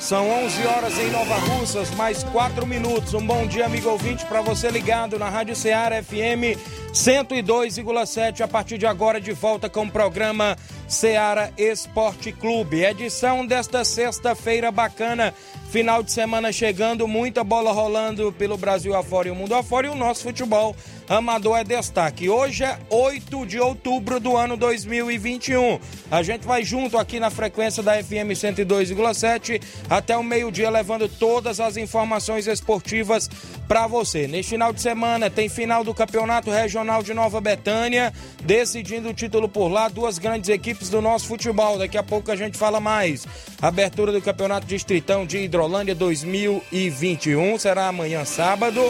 São 11 horas em Nova Russas, mais 4 minutos. Um bom dia, amigo ouvinte, para você ligado na Rádio Seara FM 102,7. A partir de agora, de volta com o programa Ceará Esporte Clube. Edição desta sexta-feira bacana. Final de semana chegando, muita bola rolando pelo Brasil afora e o mundo afora. E o nosso futebol amador é destaque. Hoje é 8 de outubro do ano 2021. A gente vai junto aqui na frequência da FM 102,7 até o meio-dia, levando todas as informações esportivas para você. Neste final de semana tem final do Campeonato Regional de Nova Betânia, decidindo o título por lá. Duas grandes equipes do nosso futebol. Daqui a pouco a gente fala mais. Abertura do Campeonato Distritão de Hidrolândia 2021 será amanhã, sábado.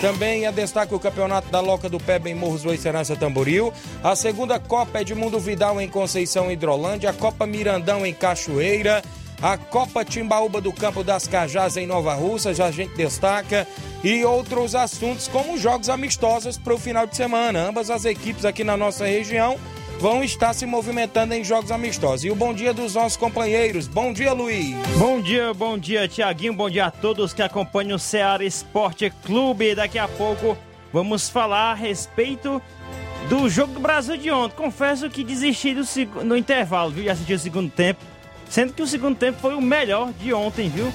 Também é destaque o Campeonato da Loca do Peba em Morros do Serança Tamboril, a segunda Copa Edmundo Vidal em Conceição, Hidrolândia, a Copa Mirandão em Cachoeira, a Copa Timbaúba do Campo das Cajás em Nova Russa, já a gente destaca, e outros assuntos como jogos amistosos para o final de semana. Ambas as equipes aqui na nossa região vão estar se movimentando em jogos amistosos. E o bom dia dos nossos companheiros. Bom dia, Luiz. Bom dia, Tiaguinho. Bom dia a todos que acompanham o Ceará Esporte Clube. Daqui a pouco vamos falar a respeito do jogo do Brasil de ontem. Confesso que desisti no intervalo, viu? Já assisti o segundo tempo. Sendo que o segundo tempo foi o melhor de ontem, viu?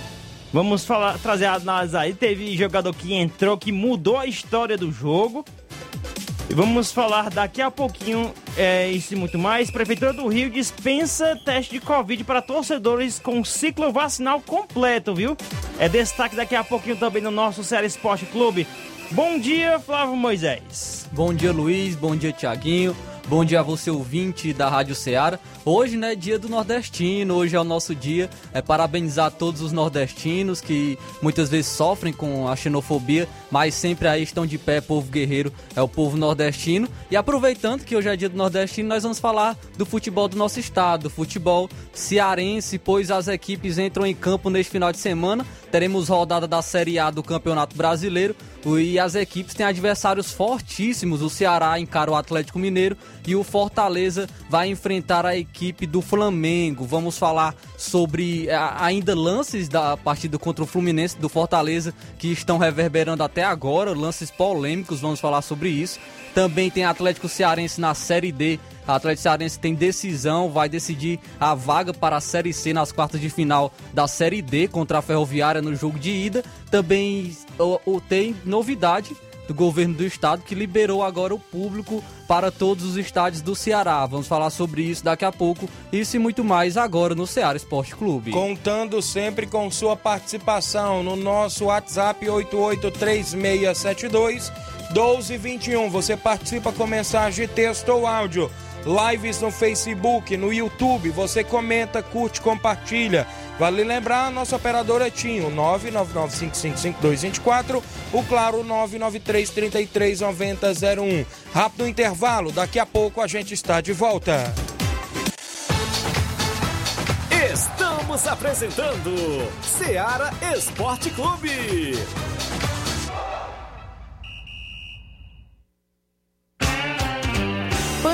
Vamos falar, trazer a análise aí. Teve jogador que entrou, que mudou a história do jogo. E vamos falar daqui a pouquinho isso e muito mais. Prefeitura do Rio dispensa teste de Covid para torcedores com ciclo vacinal completo, viu? É destaque daqui a pouquinho também no nosso Ceará Esporte Clube. Bom dia, Flávio Moisés. Bom dia, Luiz. Bom dia, Tiaguinho. Bom dia a você, ouvinte da Rádio Ceará. Hoje, né, dia do nordestino, hoje é o nosso dia. Parabenizar todos os nordestinos que muitas vezes sofrem com a xenofobia, mas sempre aí estão de pé, povo guerreiro, é o povo nordestino. E aproveitando que hoje é dia do nordestino, nós vamos falar do futebol do nosso estado, do futebol cearense, pois as equipes entram em campo neste final de semana. Teremos rodada da Série A do Campeonato Brasileiro e as equipes têm adversários fortíssimos. O Ceará encara o Atlético Mineiro e o Fortaleza vai enfrentar a equipe do Flamengo. Vamos falar sobre ainda lances da partida contra o Fluminense do Fortaleza que estão reverberando até agora, lances polêmicos, vamos falar sobre isso. Também tem Atlético Cearense na Série D. O Atlético Cearense tem decisão, vai decidir a vaga para a Série C nas quartas de final da Série D contra a Ferroviária no jogo de ida. Também tem novidade do governo do estado que liberou agora o público para todos os estádios do Ceará. Vamos falar sobre isso daqui a pouco, isso e muito mais agora no Ceará Esporte Clube. Contando sempre com sua participação no nosso WhatsApp 8836721221. Você participa com mensagem, texto ou áudio. Lives no Facebook, no YouTube, você comenta, curte, compartilha. Vale lembrar, a nossa operadora tinha o 999555224, o Claro 993339001. Rápido intervalo, daqui a pouco a gente está de volta. Estamos apresentando Ceará Esporte Clube. 1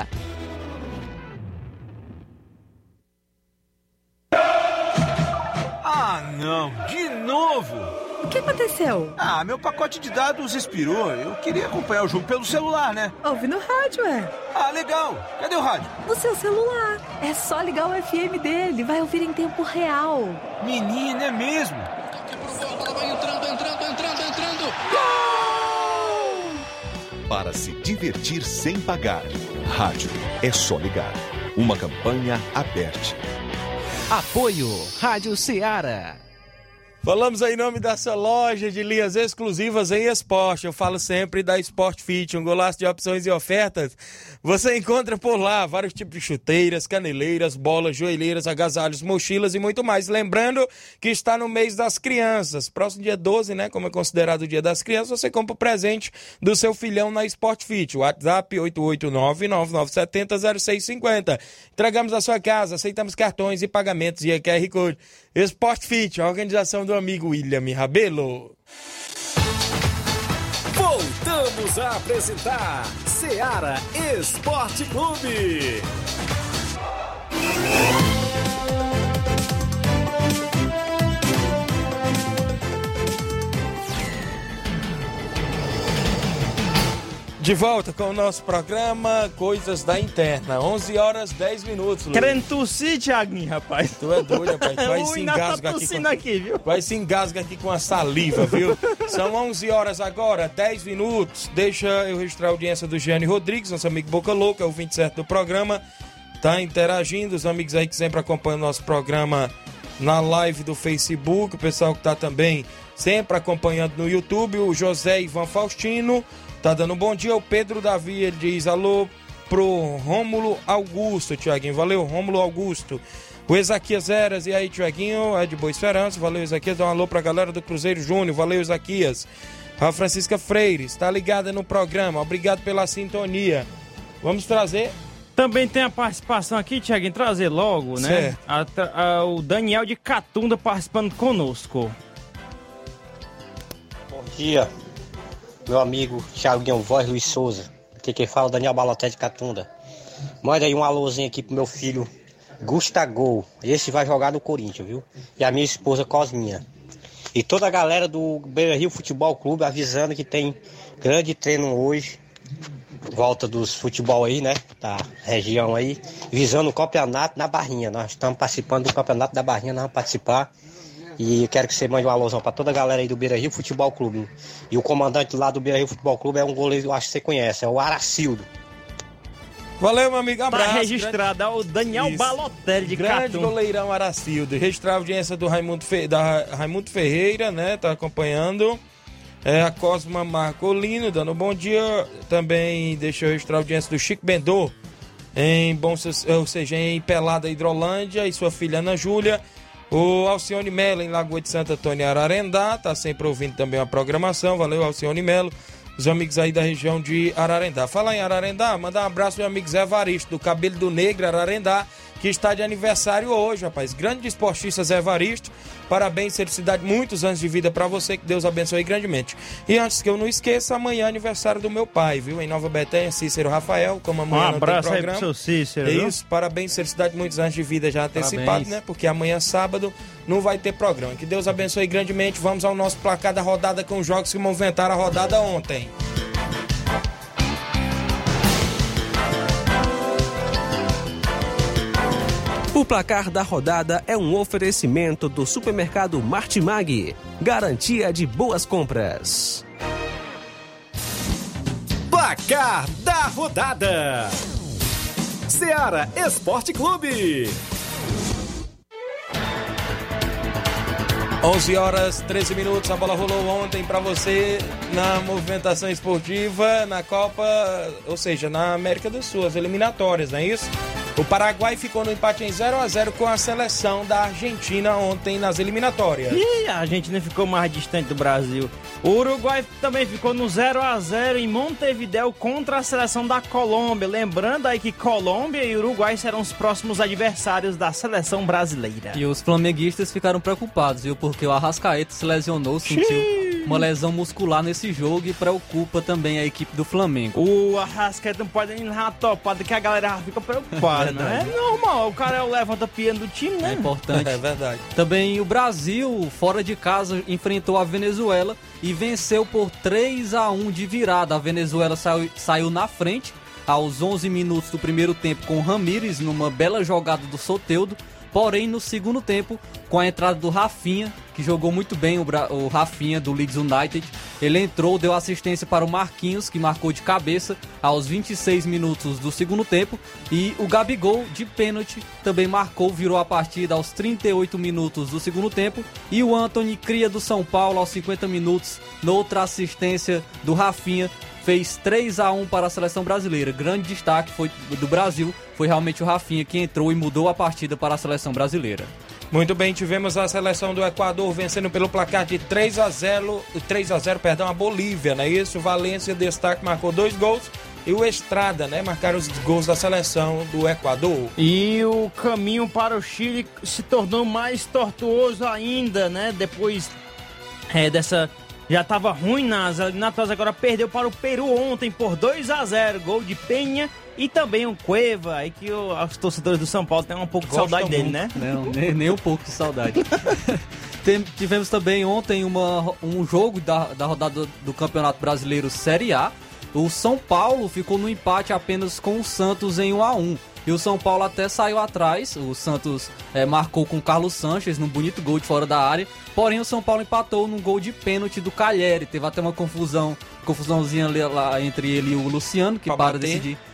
Ah, não! De novo! O que aconteceu? Ah, meu pacote de dados expirou. Eu queria acompanhar o jogo pelo celular, né? Ouvi no rádio, é. Ah, legal! Cadê o rádio? No seu celular. É só ligar o FM dele. Vai ouvir em tempo real. Menina, é mesmo? Entrando! Gol! Para se divertir sem pagar. Rádio é só ligar. Uma campanha aberta. Apoio Rádio Seara. Falamos aí em nome dessa loja de linhas exclusivas em esporte. Eu falo sempre da Sport Fit, um golaço de opções e ofertas. Você encontra por lá vários tipos de chuteiras, caneleiras, bolas, joelheiras, agasalhos, mochilas e muito mais. Lembrando que está no mês das crianças. Próximo dia 12, né? Como é considerado o dia das crianças, você compra o presente do seu filhão na Sport Fit. WhatsApp 889-9970-0650. Entregamos à sua casa, aceitamos cartões e pagamentos e QR Code. Sport Fit, a organização do amigo William Rabelo. Voltamos a apresentar Ceará Esporte Clube. 11 horas 10 minutos. De volta com o nosso programa Coisas da Interna, 11 horas 10 minutos. Querendo tossir, Tiaguinho, rapaz. Tu é doido, rapaz. Vai se engasga aqui, viu? Vai se engasga aqui com a saliva, viu? São 11 horas agora, 10 minutos. Deixa eu registrar a audiência do Gianni Rodrigues, nosso amigo Boca Louca, o 27 do programa. Tá interagindo, os amigos aí que sempre acompanham o nosso programa na live do Facebook, o pessoal que tá também sempre acompanhando no YouTube, o José Ivan Faustino. Tá dando um bom dia, o Pedro Davi, ele diz alô pro Rômulo Augusto, Tiaguinho, valeu Rômulo Augusto. O Ezaquias Eras, e aí Tiaguinho, é de Boa Esperança, valeu Ezaquias, dá um alô pra galera do Cruzeiro Júnior, valeu Ezaquias. A Francisca Freire, está ligada no programa, obrigado pela sintonia. Vamos trazer... Também tem a participação aqui, Tiaguinho, trazer logo, né? O Daniel de Catunda participando conosco. Bom dia. Meu amigo Tiaguinho Voz, Luiz Souza. Aqui quem fala é o Daniel Balotelli de Catunda. Manda aí um alôzinho aqui pro meu filho Gustavo. Esse vai jogar no Corinthians, viu? E a minha esposa Cosminha. E toda a galera do Beira Rio Futebol Clube avisando que tem grande treino hoje. Volta dos futebol aí, né? Da região aí. Visando o campeonato na Barrinha. Nós estamos participando do campeonato da Barrinha, nós vamos participar. E quero que você mande um alôzão pra toda a galera aí do Beira Rio Futebol Clube. E o comandante lá do Beira Rio Futebol Clube é um goleiro que eu acho que você conhece, é o Aracildo. Valeu, meu amigo, abraço. Tá registrado, grande... o Daniel Isso. Balotelli de Catunda. Grande goleirão Aracildo. Registrar a audiência do Raimundo Ferreira, né, tá acompanhando. É, a Cosma Marcolino, dando um bom dia. Também deixa eu registrar a audiência do Chico Bendô, em Pelada, Hidrolândia, e sua filha Ana Júlia. O Alcione Melo, em Lagoa de Santo Antônio, Ararendá, tá sempre ouvindo também a programação, valeu Alcione Melo, os amigos aí da região de Ararendá. Fala em Ararendá, mandar um abraço ao meu amigo Zé Evaristo, do Cabelo do Negro, Ararendá, que está de aniversário hoje, rapaz, grande esportista Zé Evaristo, parabéns, felicidade, muitos anos de vida pra você, que Deus abençoe grandemente. E antes que eu não esqueça, amanhã é aniversário do meu pai, viu, em Nova Betânia, Cícero Rafael, como amanhã não tem programa. Um abraço aí pro seu Cícero. É isso, parabéns, felicidade, muitos anos de vida já antecipado, parabéns, né, porque amanhã sábado não vai ter programa. Que Deus abençoe grandemente, vamos ao nosso placar da rodada com os jogos que movimentaram a rodada ontem. O placar da rodada é um oferecimento do supermercado Martimag, garantia de boas compras. Placar da rodada: Ceará Esporte Clube. 11 horas, 13 minutos, a bola rolou ontem para você na movimentação esportiva, na Copa, ou seja, na América do Sul, as eliminatórias, não é isso? O Paraguai ficou no empate em 0-0 com a seleção da Argentina ontem nas eliminatórias. E a Argentina ficou mais distante do Brasil. O Uruguai também ficou no 0-0 em Montevideo contra a seleção da Colômbia. Lembrando aí que Colômbia e Uruguai serão os próximos adversários da seleção brasileira. E os flamenguistas ficaram preocupados, viu? Porque o Arrascaeta se lesionou, sentiu uma lesão muscular nesse jogo e preocupa também a equipe do Flamengo. O Arrascaeta não pode nem narrar a topada que a galera fica preocupada, né? É normal, o cara é o levanta-piano do time, né? É importante. É verdade. Também o Brasil, fora de casa, enfrentou a Venezuela e venceu por 3-1 de virada. A Venezuela saiu na frente aos 11 minutos do primeiro tempo com o Ramírez numa bela jogada do Soteldo. Porém, no segundo tempo, com a entrada do Rafinha, que jogou muito bem, o Rafinha do Leeds United, ele entrou, deu assistência para o Marquinhos, que marcou de cabeça aos 26 minutos do segundo tempo, e o Gabigol, de pênalti, também marcou, virou a partida aos 38 minutos do segundo tempo, e o Antony, cria do São Paulo, aos 50 minutos, noutra assistência do Rafinha, fez 3-1 para a seleção brasileira. Grande destaque foi do Brasil, foi realmente o Rafinha que entrou e mudou a partida para a seleção brasileira. Muito bem, tivemos a seleção do Equador vencendo pelo placar de 3 a 0, a Bolívia, não é isso? O Valência, destaque, marcou 2 gols. E o Estrada, né? Marcaram os gols da seleção do Equador. E o caminho para o Chile se tornou mais tortuoso ainda, né? Depois dessa... Já estava ruim nas eliminatórias, agora perdeu para o Peru ontem por 2-0, gol de Penha e também o Cueva, aí que os torcedores do São Paulo têm um pouco de saudade dele, né? Não, nem um pouco de saudade. Tivemos também ontem um jogo da rodada do Campeonato Brasileiro Série A. O São Paulo ficou no empate apenas com o Santos em 1-1. E o São Paulo até saiu atrás, o Santos marcou com o Carlos Sanches num bonito gol de fora da área, porém o São Paulo empatou num gol de pênalti do Calleri, teve até uma confusãozinha lá entre ele e o Luciano, que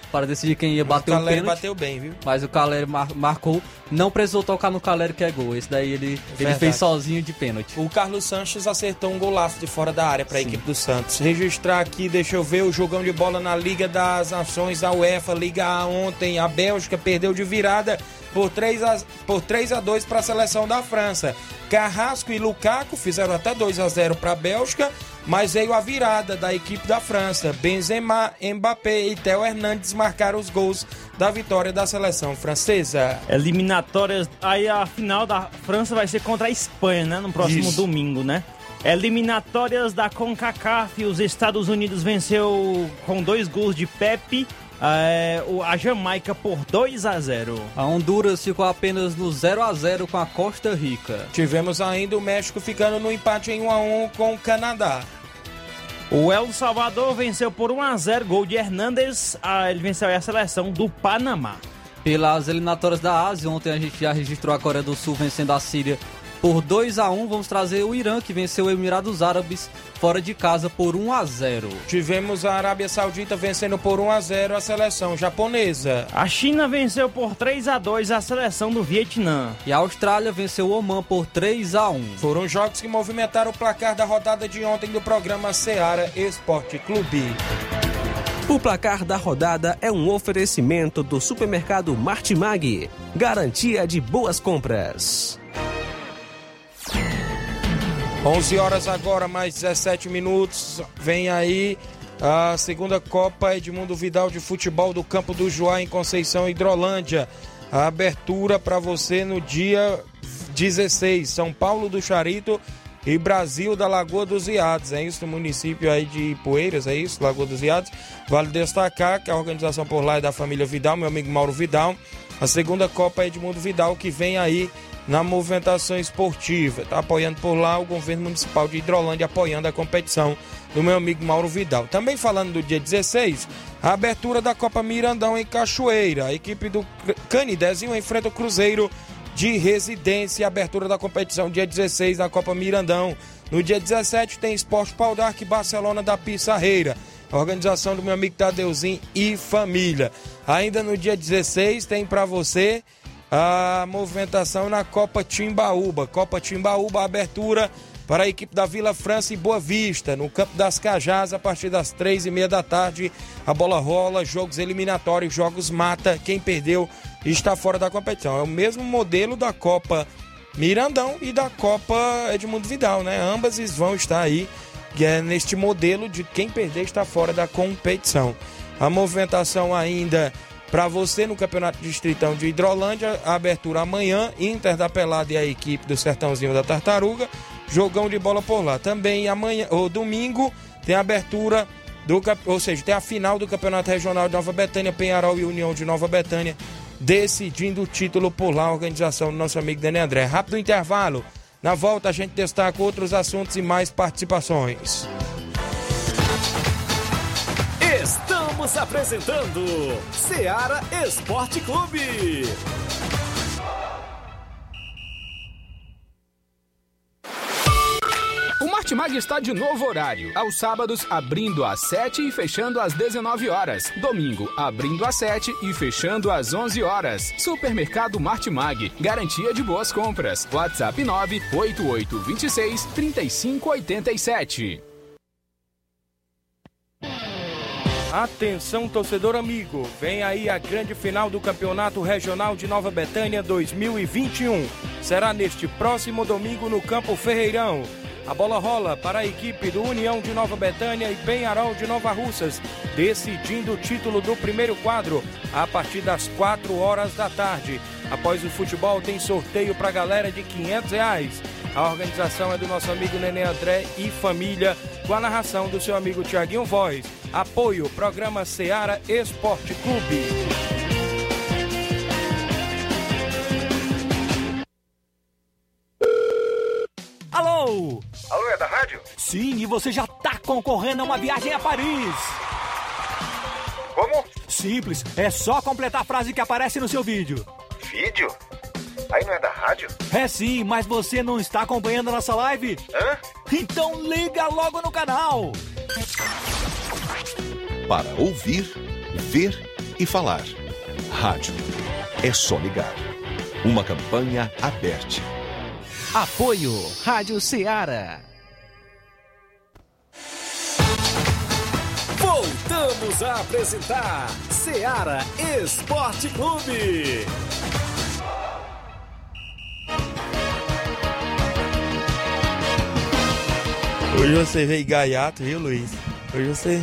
para decidir quem ia bater o pênalti. O Calleri bateu bem, viu? Mas o Calleri marcou, não precisou tocar no Calleri que é gol, esse daí ele fez sozinho de pênalti. O Carlos Sanches acertou um golaço de fora da área para a equipe do Santos. Registrar aqui, deixa eu ver, o jogão de bola na Liga das Nações da UEFA, Liga A ontem, a Bélgica perdeu de virada por 3-2 para a seleção da França. Carrasco e Lukaku fizeram até 2-0 para a Bélgica, mas veio a virada da equipe da França. Benzema, Mbappé e Theo Hernandes marcaram os gols da vitória da seleção francesa. Eliminatórias, aí a final da França vai ser contra a Espanha, né? No próximo domingo, né? Eliminatórias da CONCACAF, os Estados Unidos venceu com 2 gols de Pepe, a Jamaica por 2-0. A Honduras ficou apenas no 0-0 com a Costa Rica. Tivemos ainda o México ficando no empate em 1-1 com o Canadá. O El Salvador venceu por 1-0, gol de Hernández, ele venceu a seleção do Panamá. Pelas eliminatórias da Ásia, ontem a gente já registrou a Coreia do Sul vencendo a Síria por 2-1, vamos trazer o Irã, que venceu o Emirados Árabes fora de casa por 1-0. Tivemos a Arábia Saudita vencendo por 1-0 a seleção japonesa. A China venceu por 3-2 a seleção do Vietnã. E a Austrália venceu o Omã por 3-1. Foram jogos que movimentaram o placar da rodada de ontem do programa Ceará Esporte Clube. O placar da rodada é um oferecimento do supermercado Martimag, garantia de boas compras. 11 horas agora, mais 17 minutos, vem aí a segunda Copa Edmundo Vidal de Futebol do Campo do Juá em Conceição, Hidrolândia. A abertura para você no dia 16, São Paulo do Charito e Brasil da Lagoa dos Iados, é isso, no município aí de Poeiras, é isso, Lagoa dos Iados. Vale destacar que a organização por lá é da família Vidal, meu amigo Mauro Vidal, a segunda Copa Edmundo Vidal que vem aí na movimentação esportiva, tá apoiando por lá o governo municipal de Hidrolândia, apoiando a competição do meu amigo Mauro Vidal. Também falando do dia 16, a abertura da Copa Mirandão em Cachoeira, a equipe do Canidezinho enfrenta o Cruzeiro de Residência, abertura da competição dia 16 na Copa Mirandão. No dia 17 tem Sport Pau d'Arc Barcelona da Pissarreira, a organização do meu amigo Tadeuzinho e família. Ainda no dia 16 tem para você a movimentação na Copa Timbaúba. Copa Timbaúba, abertura para a equipe da Vila França e Boa Vista, no Campo das Cajás, a partir das 15h30. A bola rola, jogos eliminatórios, jogos mata, quem perdeu está fora da competição. É o mesmo modelo da Copa Mirandão e da Copa Edmundo Vidal, né? Ambas vão estar aí neste modelo de quem perder está fora da competição. A movimentação ainda para você no Campeonato Distritão de Hidrolândia, a abertura amanhã, Inter da Pelada e a equipe do Sertãozinho da Tartaruga, jogão de bola por lá. Também amanhã, ou domingo, tem a abertura do, ou seja, tem a final do Campeonato Regional de Nova Betânia, Penharol e União de Nova Betânia, decidindo o título por lá, a organização do nosso amigo Nenê André. Rápido intervalo, na volta a gente destaca outros assuntos e mais participações. Estamos apresentando Ceará Esporte Clube. 7mag está de novo horário, aos sábados abrindo às 7 e fechando às 19 horas, domingo abrindo às 7 e fechando às 11 horas. Supermercado Martimag, garantia de boas compras. WhatsApp 988263587. Atenção, torcedor amigo, vem aí a grande final do Campeonato Regional de Nova Betânia 2021. Será neste próximo domingo no Campo Ferreirão. A bola rola para a equipe do União de Nova Betânia e Penharol de Nova Russas, decidindo o título do primeiro quadro a partir das 4 horas da tarde. Após o futebol tem sorteio para a galera de R$500. A organização é do nosso amigo Nenê André e família, com a narração do seu amigo Tiaguinho Voz. Apoio, programa Ceará Esporte Clube. Alô? Alô, é da rádio? Sim, e você já tá concorrendo a uma viagem a Paris. Como? Simples, é só completar a frase que aparece no seu vídeo. Vídeo? Aí não é da rádio? É sim, mas você não está acompanhando a nossa live? Hã? Então liga logo no canal. Para ouvir, ver e falar. Rádio. É só ligar. Uma campanha aberta. Apoio Rádio Ceará. Voltamos a apresentar Ceará Esporte Clube. 8h. Hoje você veio gaiato, viu, Luiz? Hoje você...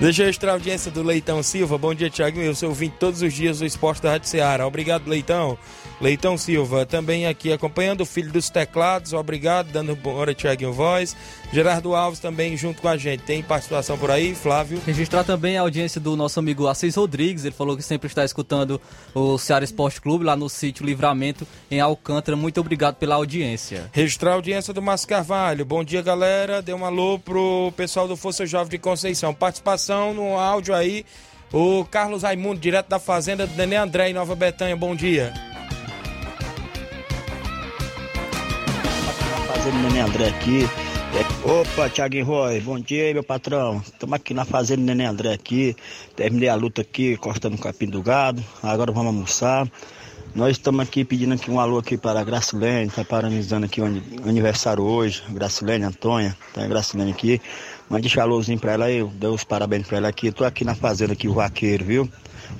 Deixa eu registrar a audiência do Leitão Silva. Bom dia, Tiaguinho. Eu sou ouvinte todos os dias do Esporte da Rádio Ceará. Obrigado, Leitão. Leitão Silva, também aqui acompanhando o Filho dos Teclados. Obrigado, dando boa hora, Tiaguinho Voz. Gerardo Alves também junto com a gente. Tem participação por aí, Flávio? Registrar também a audiência do nosso amigo Assis Rodrigues. Ele falou que sempre está escutando o Ceará Esporte Clube lá no sítio Livramento, em Alcântara. Muito obrigado pela audiência. Registrar a audiência do Márcio Carvalho. Bom dia, galera. Dê um alô pro pessoal do Força Jovem de Conceição. Participação no áudio aí, o Carlos Raimundo, direto da Fazenda do Nenê André em Nova Betânia, bom dia. Fazenda do Nenê André aqui. Opa, Tiaguinho Roy, bom dia, meu patrão. Estamos aqui na Fazenda do Nenê André aqui. Terminei a luta aqui, cortando o capim do gado. Agora vamos almoçar. Nós estamos aqui pedindo aqui um alô aqui para a Gracilene, está parabenizando aqui o aniversário hoje, Gracilene, Antônia, tá a Gracilene aqui. Mande um alôzinho pra ela aí, eu dou os parabéns pra ela aqui. Tô aqui na fazenda aqui, o vaqueiro, viu?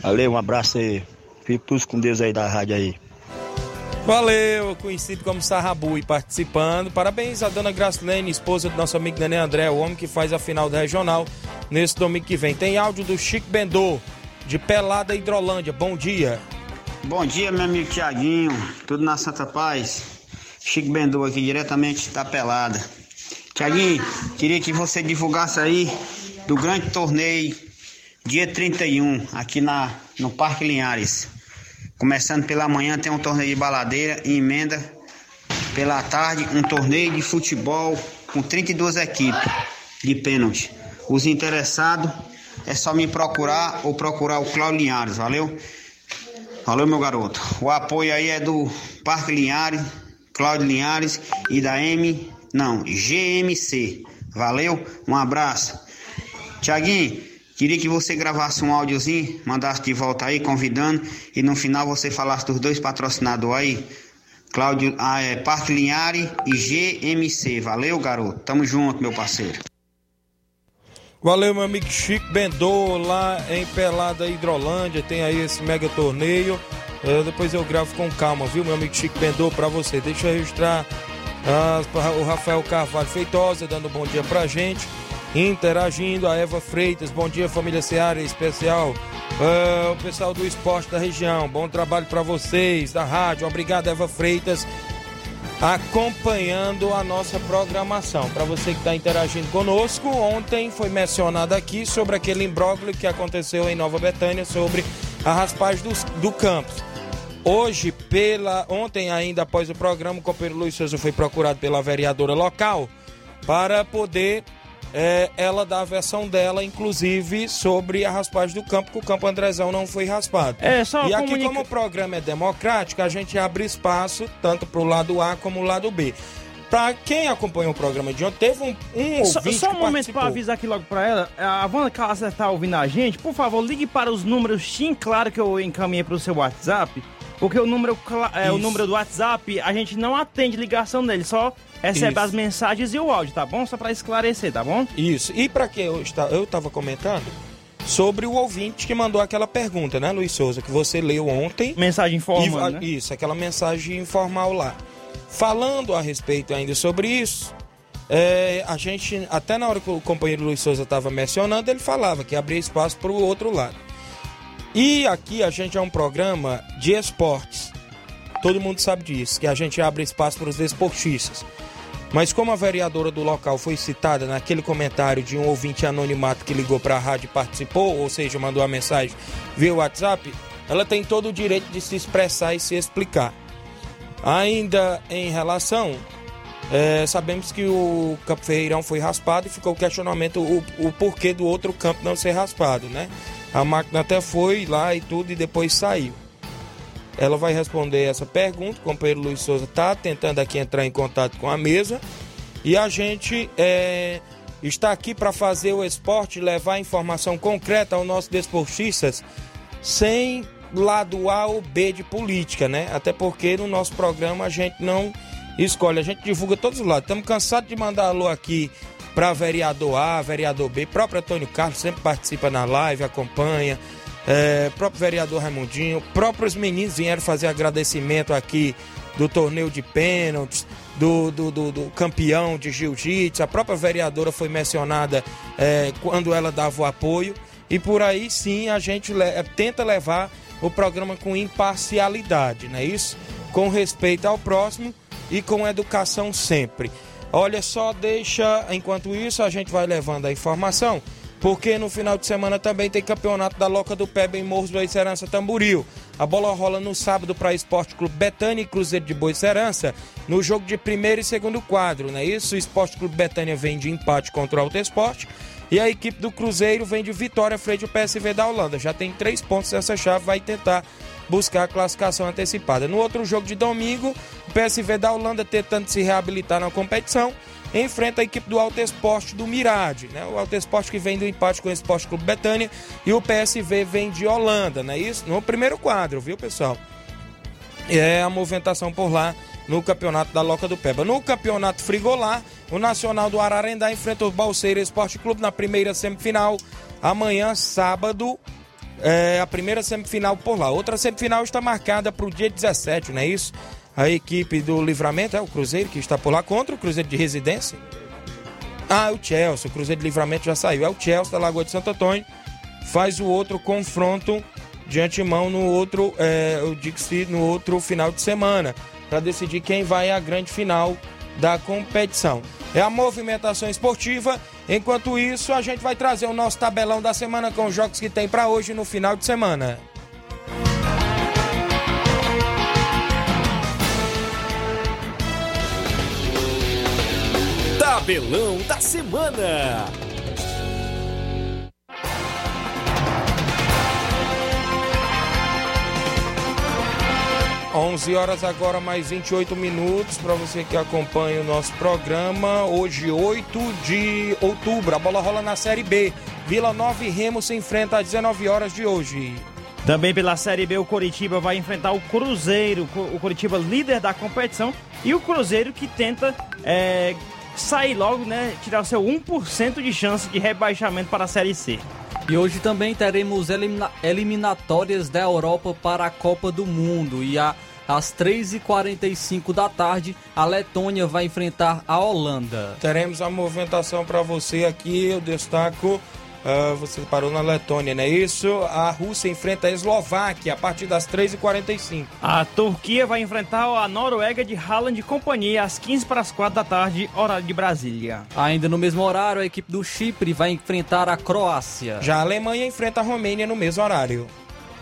Valeu, um abraço aí. Fico todos com Deus aí da rádio aí. Valeu, conhecido como Sarrabui, participando. Parabéns à dona Gracilene, esposa do nosso amigo Nenê André, o homem que faz a final da regional nesse domingo que vem. Tem áudio do Chico Bendô, de Pelada, Hidrolândia. Bom dia. Bom dia, meu amigo Tiaguinho. Tudo na Santa Paz. Chico Bendô aqui, diretamente da Pelada. Tiaguinho, queria que você divulgasse aí do grande torneio dia 31, aqui no Parque Linhares. Começando pela manhã tem um torneio de baladeira e emenda pela tarde um torneio de futebol com 32 equipes de pênalti. Os interessados é só me procurar ou procurar o Cláudio Linhares, valeu? Valeu, meu garoto. O apoio aí é do Parque Linhares, Cláudio Linhares e da GMC. Valeu, um abraço. Tiaguinho, Queria que você gravasse um áudiozinho, mandasse de volta aí, convidando, e no final você falasse dos dois patrocinadores aí, Parque Linhares e GMC. Valeu, garoto. Tamo junto, meu parceiro. Valeu, meu amigo Chico Bendô, lá em Pelada Hidrolândia. Tem aí esse mega torneio. Depois eu gravo com calma, viu, meu amigo Chico Bendô, pra você. Deixa eu registrar o Rafael Carvalho Feitosa, dando um bom dia pra gente. Interagindo, a Eva Freitas, bom dia família Seara, em especial o pessoal do esporte da região, bom trabalho para vocês, da rádio, obrigado Eva Freitas, acompanhando a nossa programação. Para você que está interagindo conosco, ontem foi mencionado aqui sobre aquele imbróglio que aconteceu em Nova Betânia, sobre a raspagem do campus. Ontem ainda após o programa, o companheiro Luiz Souza foi procurado pela vereadora local para poder... ela dá a versão dela, inclusive, sobre a raspagem do campo, que o campo Andrezão não foi raspado. Aqui, como o programa é democrático, a gente abre espaço tanto para o lado A como o lado B. Para quem acompanhou o programa de ontem, teve um ouvinte Só um momento para avisar aqui logo para ela. A Wanda Calaça está ouvindo a gente. Por favor, ligue para os números TIM Claro que eu encaminhei para o seu WhatsApp, porque o número do WhatsApp, a gente não atende ligação dele, só... recebe as mensagens e o áudio, tá bom? Só para esclarecer, tá bom? Isso. E para que eu estava comentando sobre o ouvinte que mandou aquela pergunta, né, Luiz Souza, que você leu ontem. Mensagem informal, né? Isso, aquela mensagem informal lá. Falando a respeito ainda sobre isso, a gente, até na hora que o companheiro Luiz Souza estava mencionando, ele falava que abria espaço para o outro lado. E aqui a gente é um programa de esportes. Todo mundo sabe disso, que a gente abre espaço para os desportistas. Mas como a vereadora do local foi citada naquele comentário de um ouvinte anonimato que ligou para a rádio e participou, ou seja, mandou a mensagem via WhatsApp, ela tem todo o direito de se expressar e se explicar. Ainda em relação, sabemos que o Campo Ferreirão foi raspado e ficou o questionamento o porquê do outro campo não ser raspado, né? A máquina até foi lá e tudo e depois saiu. Ela vai responder essa pergunta, o companheiro Luiz Souza está tentando aqui entrar em contato com a mesa. E a gente está aqui para fazer o esporte, levar informação concreta aos nossos desportistas, sem lado A ou B de política, né? Até porque no nosso programa a gente não escolhe, a gente divulga todos os lados. Estamos cansados de mandar alô aqui para vereador A, vereador B, próprio Antônio Carlos sempre participa na live, acompanha. Próprio vereador Raimundinho, próprios meninos vieram fazer agradecimento aqui do torneio de pênaltis, do campeão de jiu-jitsu. A própria vereadora foi mencionada quando ela dava o apoio. E por aí sim a gente tenta levar o programa com imparcialidade, não é isso? Com respeito ao próximo e com educação sempre. Olha só, enquanto isso a gente vai levando a informação. Porque no final de semana também tem campeonato da Loca do Peba em Morros do Boicerança Tamboril. A bola rola no sábado para Esporte Clube Betânia e Cruzeiro de Boicerança no jogo de primeiro e segundo quadro, não é isso? O Esporte Clube Betânia vem de empate contra o Alto Esporte e a equipe do Cruzeiro vem de vitória frente ao PSV da Holanda. Já tem 3 pontos nessa chave, vai tentar buscar a classificação antecipada. No outro jogo de domingo, o PSV da Holanda, tentando se reabilitar na competição, enfrenta a equipe do Alto Esporte do Mirade, né? O Alto Esporte que vem do empate com o Esporte Clube Betânia e o PSV vem de Holanda, né? Isso no primeiro quadro, viu, pessoal? É a movimentação por lá no campeonato da Loca do Peba. No campeonato frigolar, o Nacional do Ararendá enfrenta o Balseiro Esporte Clube na primeira semifinal. Amanhã, sábado, a primeira semifinal por lá. Outra semifinal está marcada para o dia 17, não é isso? A equipe do Livramento, o Cruzeiro que está por lá, contra o Cruzeiro de Residência. O Chelsea, o Cruzeiro de Livramento já saiu. É o Chelsea da Lagoa de Santo Antônio, faz o outro confronto de antemão no outro, no outro final de semana, para decidir quem vai à grande final da competição. É a movimentação esportiva. Enquanto isso, a gente vai trazer o nosso tabelão da semana com os jogos que tem para hoje no final de semana. Tabelão da semana. Onze horas agora, mais 28 minutos, para você que acompanha o nosso programa. Hoje, 8 de outubro, a bola rola na Série B. Vila Nova e Remo se enfrentam às 19 horas de hoje. Também pela Série B, o Coritiba vai enfrentar o Cruzeiro. O Coritiba, líder da competição, e o Cruzeiro que tenta sair logo, né, tirar o seu 1% de chance de rebaixamento para a Série C. E hoje também teremos eliminatórias da Europa para a Copa do Mundo. E às 3h45 da tarde, a Letônia vai enfrentar a Holanda. Teremos a movimentação para você aqui, eu destaco... Você parou na Letônia, não é isso? A Rússia enfrenta a Eslováquia a partir das 3h45. A Turquia vai enfrentar a Noruega de Haaland e companhia às 3h45 da tarde, horário de Brasília. Ainda no mesmo horário, a equipe do Chipre vai enfrentar a Croácia. Já a Alemanha enfrenta a Romênia no mesmo horário.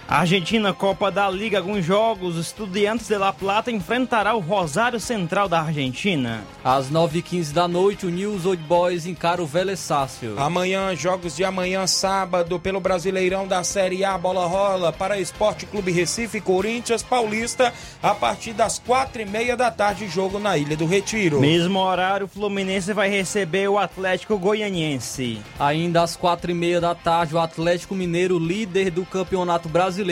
A Argentina, Copa da Liga, alguns jogos, Estudiantes de La Plata enfrentará o Rosário Central da Argentina. Às 9h15 da noite, o News Old Boys encara o Vélez Sársfield. Amanhã, jogos de amanhã, sábado, pelo Brasileirão da Série A, bola rola para Esporte Clube Recife, Corinthians, Paulista, a partir das 4h30 da tarde, jogo na Ilha do Retiro. Mesmo horário, o Fluminense vai receber o Atlético Goianiense. Ainda às 4h30 da tarde, o Atlético Mineiro, líder do Campeonato Brasileiro,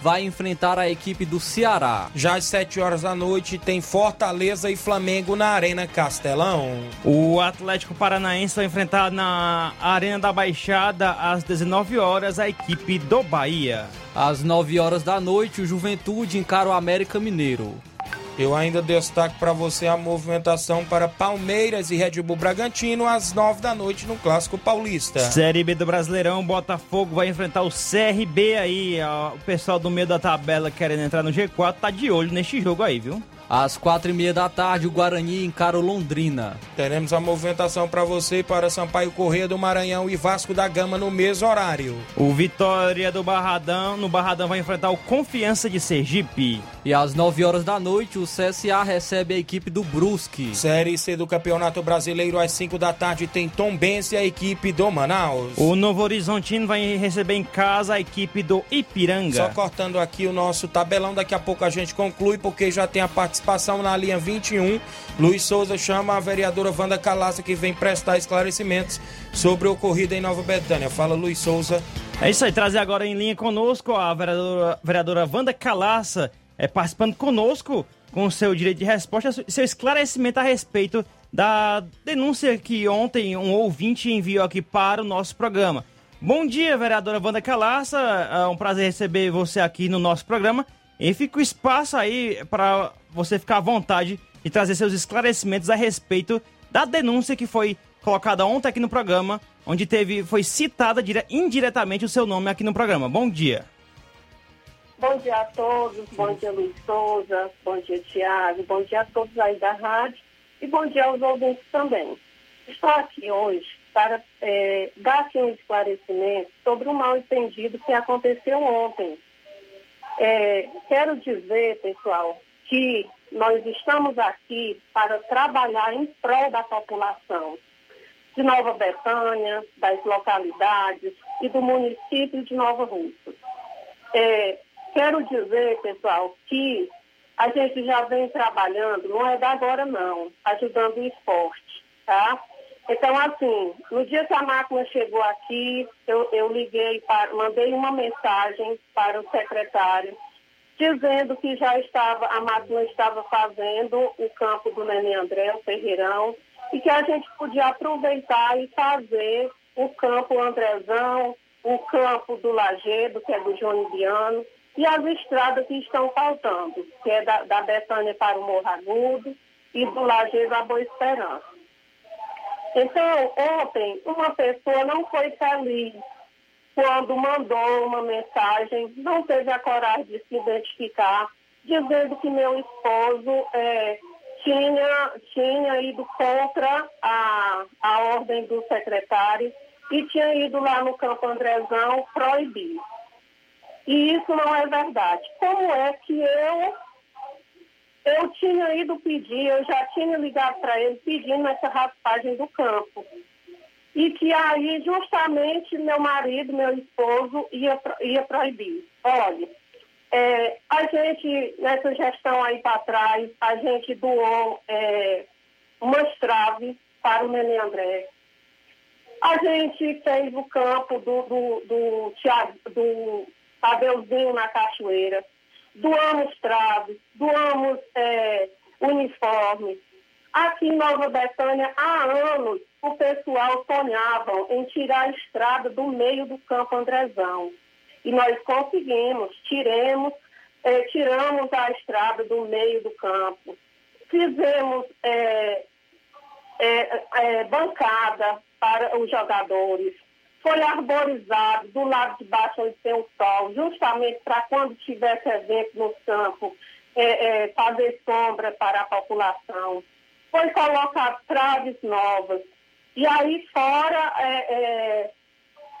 vai enfrentar a equipe do Ceará. Já às 7 horas da noite tem Fortaleza e Flamengo na Arena Castelão. O Atlético Paranaense vai enfrentar na Arena da Baixada às 19 horas a equipe do Bahia. Às 9 horas da noite o Juventude encara o América Mineiro. Eu ainda destaco para você a movimentação para Palmeiras e Red Bull Bragantino às 9 da noite no Clássico Paulista. Série B do Brasileirão, Botafogo vai enfrentar o CRB aí. Ó, o pessoal do meio da tabela querendo entrar no G4 tá de olho neste jogo aí, viu? Às 4h30 da tarde, o Guarani encara o Londrina. Teremos a movimentação para você e para Sampaio Corrêa do Maranhão e Vasco da Gama no mesmo horário. O Vitória do Barradão, no Barradão, vai enfrentar o Confiança de Sergipe. E às 9 horas da noite, o CSA recebe a equipe do Brusque. Série C do Campeonato Brasileiro, às 5 da tarde, tem Tombense e a equipe do Manaus. O Novo Horizontino vai receber em casa a equipe do Ipiranga. Só cortando aqui o nosso tabelão, daqui a pouco a gente conclui, porque já tem a participação na linha 21, Luiz Souza chama a vereadora Wanda Calaça, que vem prestar esclarecimentos sobre o ocorrido em Nova Betânia. Fala, Luiz Souza. É isso aí, trazer agora em linha conosco a vereadora Wanda Calaça, participando conosco com seu direito de resposta, seu esclarecimento a respeito da denúncia que ontem um ouvinte enviou aqui para o nosso programa. Bom dia, vereadora Wanda Calaça, é um prazer receber você aqui no nosso programa. E fica o espaço aí para você ficar à vontade e trazer seus esclarecimentos a respeito da denúncia que foi colocada ontem aqui no programa, onde foi citada indiretamente o seu nome aqui no programa. Bom dia. Bom dia a todos, bom dia Luiz Souza, bom dia Tiago, bom dia a todos aí da rádio e bom dia aos ouvintes também. Estou aqui hoje para dar aqui um esclarecimento sobre o mal-entendido que aconteceu ontem. Quero dizer, pessoal, que nós estamos aqui para trabalhar em prol da população de Nova Betânia, das localidades e do município de Nova Russa. Quero dizer, pessoal, que a gente já vem trabalhando, não é da agora não, ajudando o esporte, tá? Então, assim, no dia que a máquina chegou aqui, eu liguei, mandei uma mensagem para o secretário, dizendo que a máquina estava fazendo o campo do Nenê André, o Ferreirão, e que a gente podia aproveitar e fazer o campo Andrezão, o campo do Lagedo, que é do Jonibiano, e as estradas que estão faltando, que é da Betânia para o Morro Agudo e do Lagedo à Boa Esperança. Então, ontem, uma pessoa não foi feliz quando mandou uma mensagem, não teve a coragem de se identificar, dizendo que meu esposo tinha ido contra a ordem do secretário e tinha ido lá no Campo Andrezão proibir. E isso não é verdade. Como é que eu tinha ido pedir, eu já tinha ligado para ele pedindo essa raspagem do campo. E que aí, justamente, meu marido, meu esposo, ia proibir. Olha, a gente, nessa gestão aí para trás, a gente doou umas traves para o Nenê André. A gente fez o campo do Abelzinho na Cachoeira, doamos traves, doamos uniformes. Aqui em Nova Betânia, há anos, o pessoal sonhava em tirar a estrada do meio do campo Andrezão. E nós conseguimos, tiramos a estrada do meio do campo. Fizemos bancada para os jogadores. Foi arborizado do lado de baixo onde tem o sol, justamente para quando tivesse evento no campo, fazer sombra para a população. Foi colocado traves novas. E aí fora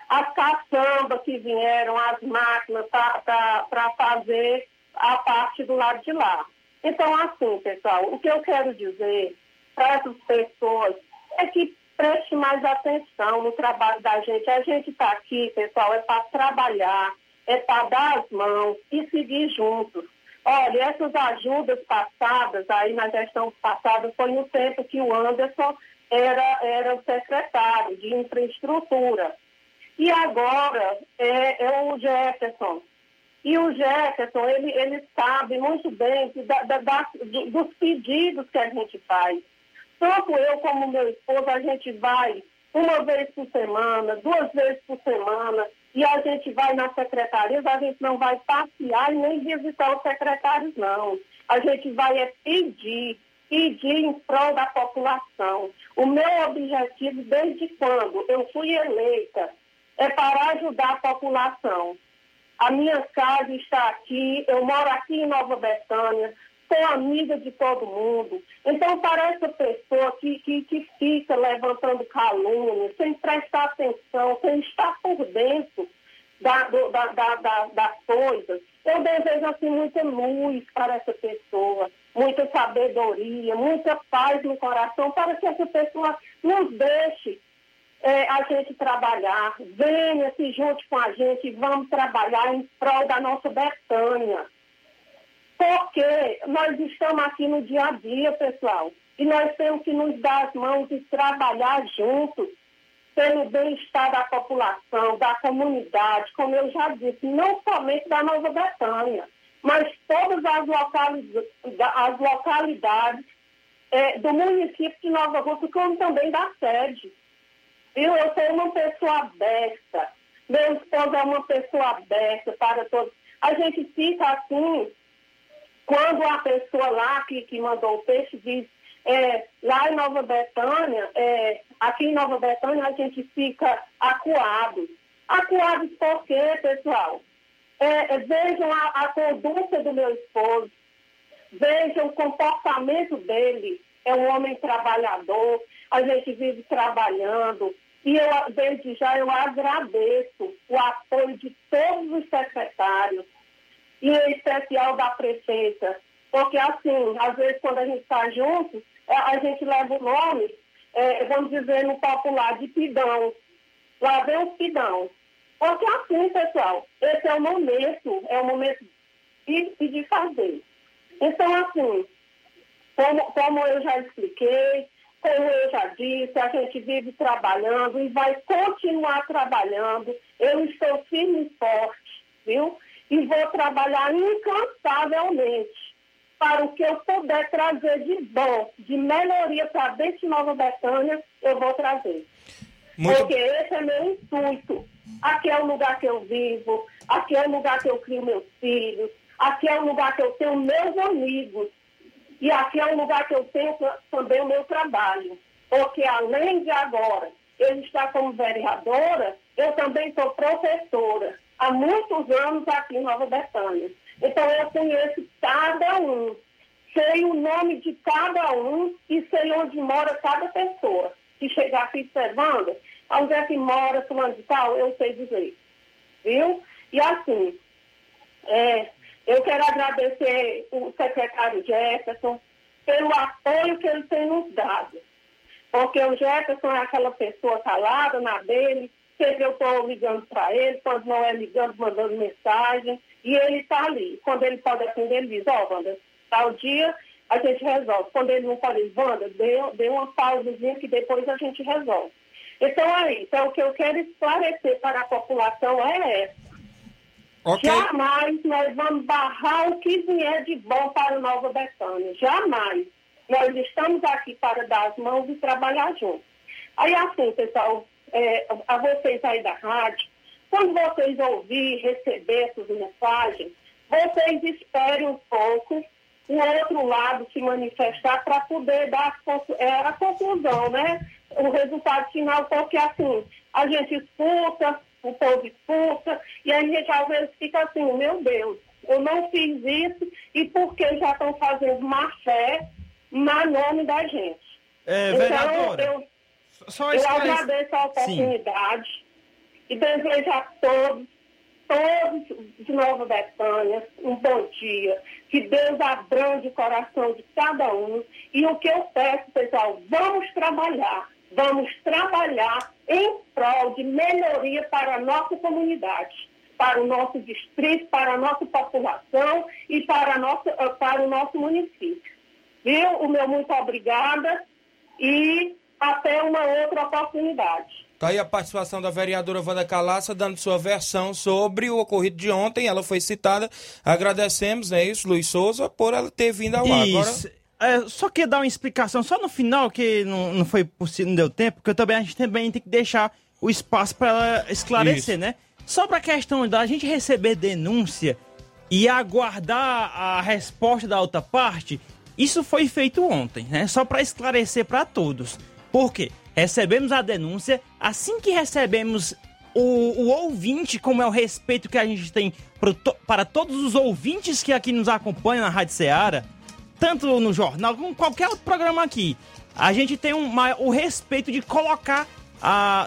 as caçambas que vieram, as máquinas para fazer a parte do lado de lá. Então, assim, pessoal, o que eu quero dizer para essas pessoas é que preste mais atenção no trabalho da gente. A gente está aqui, pessoal, é para trabalhar, é para dar as mãos e seguir juntos. Olha, essas ajudas passadas, aí na gestão passada, foi no tempo que o Anderson era o secretário de infraestrutura. E agora é o Jefferson. E o Jefferson, ele sabe muito bem dos pedidos que a gente faz. Tanto eu como meu esposo, a gente vai uma vez por semana, duas vezes por semana, e a gente vai na secretaria, a gente não vai passear e nem visitar os secretários, não. A gente vai pedir em prol da população. O meu objetivo, desde quando eu fui eleita, é para ajudar a população. A minha casa está aqui, eu moro aqui em Nova Betânia, sou amiga de todo mundo. Então, para essa pessoa que fica levantando calúnia, sem prestar atenção, sem estar por dentro das coisas, eu desejo assim, muita luz para essa pessoa, muita sabedoria, muita paz no coração, para que essa pessoa nos deixe a gente trabalhar. Venha, se junte com a gente e vamos trabalhar em prol da nossa Betânia. Porque nós estamos aqui no dia a dia, pessoal, e nós temos que nos dar as mãos e trabalhar juntos pelo bem-estar da população, da comunidade, como eu já disse, não somente da Nova Betânia, mas todas as localidades do município de Nova Rússia, como também da sede. Eu sou uma pessoa aberta, meu esposo é uma pessoa aberta para todos. A gente fica assim, quando a pessoa lá que mandou o texto diz, lá em Nova Betânia, aqui em Nova Betânia a gente fica acuado. Acuado por quê, pessoal? Vejam a conduta do meu esposo, vejam o comportamento dele. É um homem trabalhador, a gente vive trabalhando. E eu, desde já, eu agradeço o apoio de todos os secretários, e em especial da prefeita. Porque, assim, às vezes, quando a gente está junto, a gente leva o nome, vamos dizer, no popular, de pidão. Lá vem o pidão. Porque, assim, pessoal, esse é o momento de fazer. Então, assim, como eu já expliquei, como eu já disse, a gente vive trabalhando e vai continuar trabalhando. Eu estou firme e forte, viu? E vou trabalhar incansavelmente para o que eu puder trazer de bom, de melhoria para dentro de Nova Betânia, eu vou trazer. Porque esse é meu intuito. Aqui é o lugar que eu vivo, aqui é o lugar que eu crio meus filhos, aqui é o lugar que eu tenho meus amigos. E aqui é um lugar que eu tenho também o meu trabalho, porque além de agora eu estar como vereadora, eu também sou professora há muitos anos aqui em Nova Betânia. Então eu conheço cada um, sei o nome de cada um e sei onde mora cada pessoa. Se chegar aqui observando, onde é que mora, fulano de tal, eu sei dizer. Viu? E assim, eu quero agradecer o secretário Jefferson pelo apoio que ele tem nos dado. Porque o Jefferson é aquela pessoa calada na dele, sempre eu estou ligando para ele, quando não é ligando, mandando mensagem, e ele está ali. Quando ele pode atender, ele diz, Wanda, tal dia a gente resolve. Quando ele não pode, Wanda, dê uma pausazinha que depois a gente resolve. Então é isso, é o que eu quero esclarecer para a população é essa. Okay. Jamais nós vamos barrar o que vier de bom para o Nova Betânia, jamais. Nós estamos aqui para dar as mãos e trabalhar juntos. Aí assim, pessoal, a vocês aí da rádio, quando vocês ouvirem, receber essas mensagens, vocês esperem um pouco o outro lado se manifestar para poder dar a conclusão, né? O resultado final, porque assim, a gente escuta, o povo escuta, e aí a gente às vezes fica assim, meu Deus, eu não fiz isso, e porque já estão fazendo má fé na nome da gente. Vereadora, então, eu agradeço a oportunidade. Sim. E desejo a todos de Nova Betânia, um bom dia. Que Deus abrange o coração de cada um. E o que eu peço, pessoal, vamos trabalhar em prol de melhoria para a nossa comunidade, para o nosso distrito, para a nossa população e para o nosso município. Viu? O meu muito obrigada e até uma outra oportunidade. Está aí a participação da vereadora Wanda Calaça dando sua versão sobre o ocorrido de ontem. Ela foi citada. Agradecemos, né, isso, Luiz Souza, por ela ter vindo ao ar. Isso. Agora... só queria dar uma explicação, só no final, que não foi possível, não deu tempo, porque a gente também tem que deixar o espaço para ela esclarecer, isso, né? Só para a questão da gente receber denúncia e aguardar a resposta da outra parte, isso foi feito ontem, né? Só para esclarecer para todos. Por quê? Recebemos a denúncia, assim que recebemos o ouvinte, como é o respeito que a gente tem para todos os ouvintes que aqui nos acompanham na Rádio Seara, tanto no jornal como em qualquer outro programa aqui, a gente tem o respeito de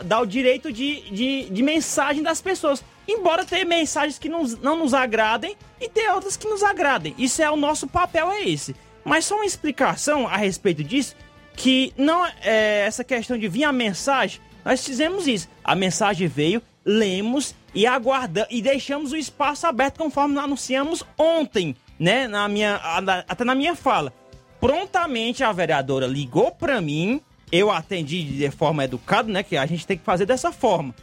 dar o direito de mensagem das pessoas, embora tenha mensagens que não nos agradem e ter outras que nos agradem. Isso é o nosso papel, é esse. Mas só uma explicação a respeito disso, que não é essa questão de vir a mensagem, nós fizemos isso. A mensagem veio, lemos e aguardamos e deixamos o espaço aberto conforme nós anunciamos ontem, né? Até na minha fala. Prontamente a vereadora ligou para mim, eu atendi de forma educada, né? Que a gente tem que fazer dessa forma.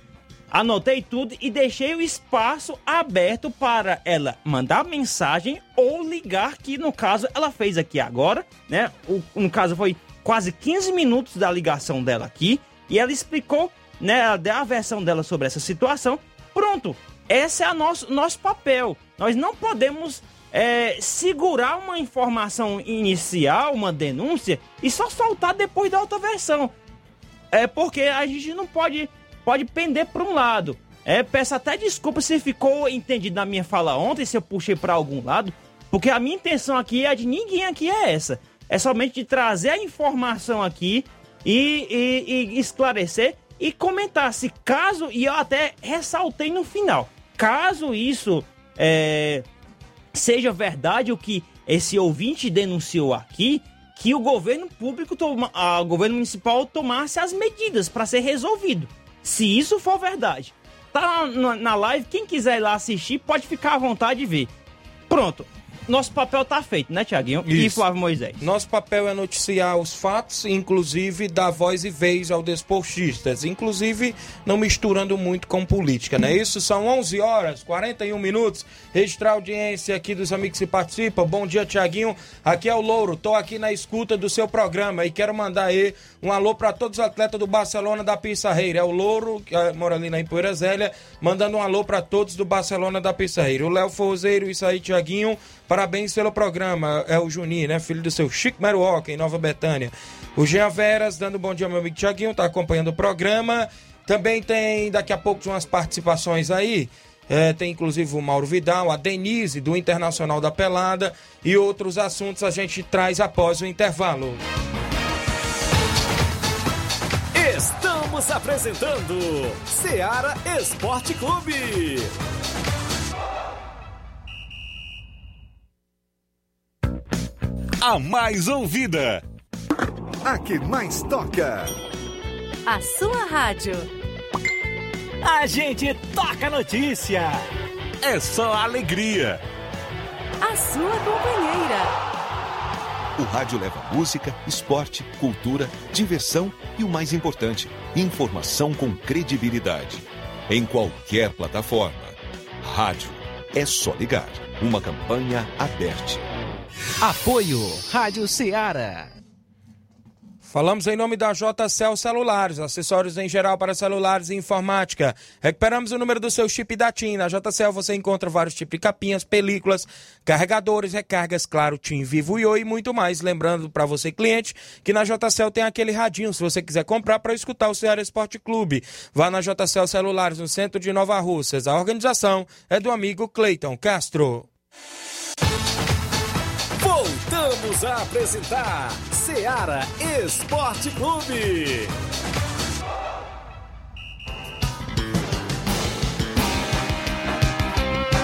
Anotei tudo e deixei o espaço aberto para ela mandar mensagem ou ligar, que no caso ela fez aqui agora, né? No caso foi quase 15 minutos da ligação dela aqui, e ela explicou, né, ela deu a versão dela sobre essa situação. Pronto, esse é o nosso papel. Nós não podemos segurar uma informação inicial, uma denúncia, e só soltar depois da outra versão. Porque a gente não pode pender para um lado. Peço até desculpa se ficou entendido na minha fala ontem, se eu puxei para algum lado, porque a minha intenção aqui é de ninguém aqui é essa. É somente de trazer a informação aqui e esclarecer e comentar se caso, e eu até ressaltei no final, caso isso seja verdade o que esse ouvinte denunciou aqui, que o governo público, o governo municipal tomasse as medidas para ser resolvido. Se isso for verdade, tá na live, quem quiser ir lá assistir pode ficar à vontade e ver. Pronto. Nosso papel está feito, né, Tiaguinho? E Flávio Moisés? Nosso papel é noticiar os fatos, inclusive dar voz e vez aos desportistas, inclusive não misturando muito com política, né? Isso são 11h41, registrar a audiência aqui dos amigos que participam. Bom dia, Tiaguinho, aqui é o Louro, tô aqui na escuta do seu programa e quero mandar aí um alô para todos os atletas do Barcelona da Pissarreira. É o Louro, que mora ali na Empoeira Zélia, mandando um alô para todos do Barcelona da Pissarreira. O Léo Forzeiro, isso aí, Tiaguinho, parabéns pelo programa, é o Juninho, né? Filho do seu Chico Meruoca, em Nova Betânia. O Jean Veras, dando bom dia ao meu amigo Tiaguinho, tá acompanhando o programa. Também tem, daqui a pouco, umas participações aí. Tem, inclusive, o Mauro Vidal, a Denise, do Internacional da Pelada. E outros assuntos a gente traz após o intervalo. Estamos apresentando Ceará Esporte Clube. 1. A que mais toca. A sua rádio. A gente toca notícia. É só alegria. A sua companheira. O rádio leva música, esporte, cultura, diversão e, o mais importante, informação com credibilidade. Em qualquer plataforma. Rádio. É só ligar. Uma campanha aberta. Apoio Rádio Seara. Falamos em nome da JCL Celulares, acessórios em geral para celulares e informática. Recuperamos o número do seu chip da TIM. Na JCL você encontra vários tipos de capinhas, películas, carregadores, recargas, claro, TIM, Vivo, IO e muito mais. Lembrando para você, cliente, que na JCL tem aquele radinho, se você quiser comprar, para escutar o Ceará Esporte Clube. Vá na JCL Celulares, no centro de Nova Russas. A organização é do amigo Cleiton Castro. Voltamos a apresentar Ceará Esporte Clube.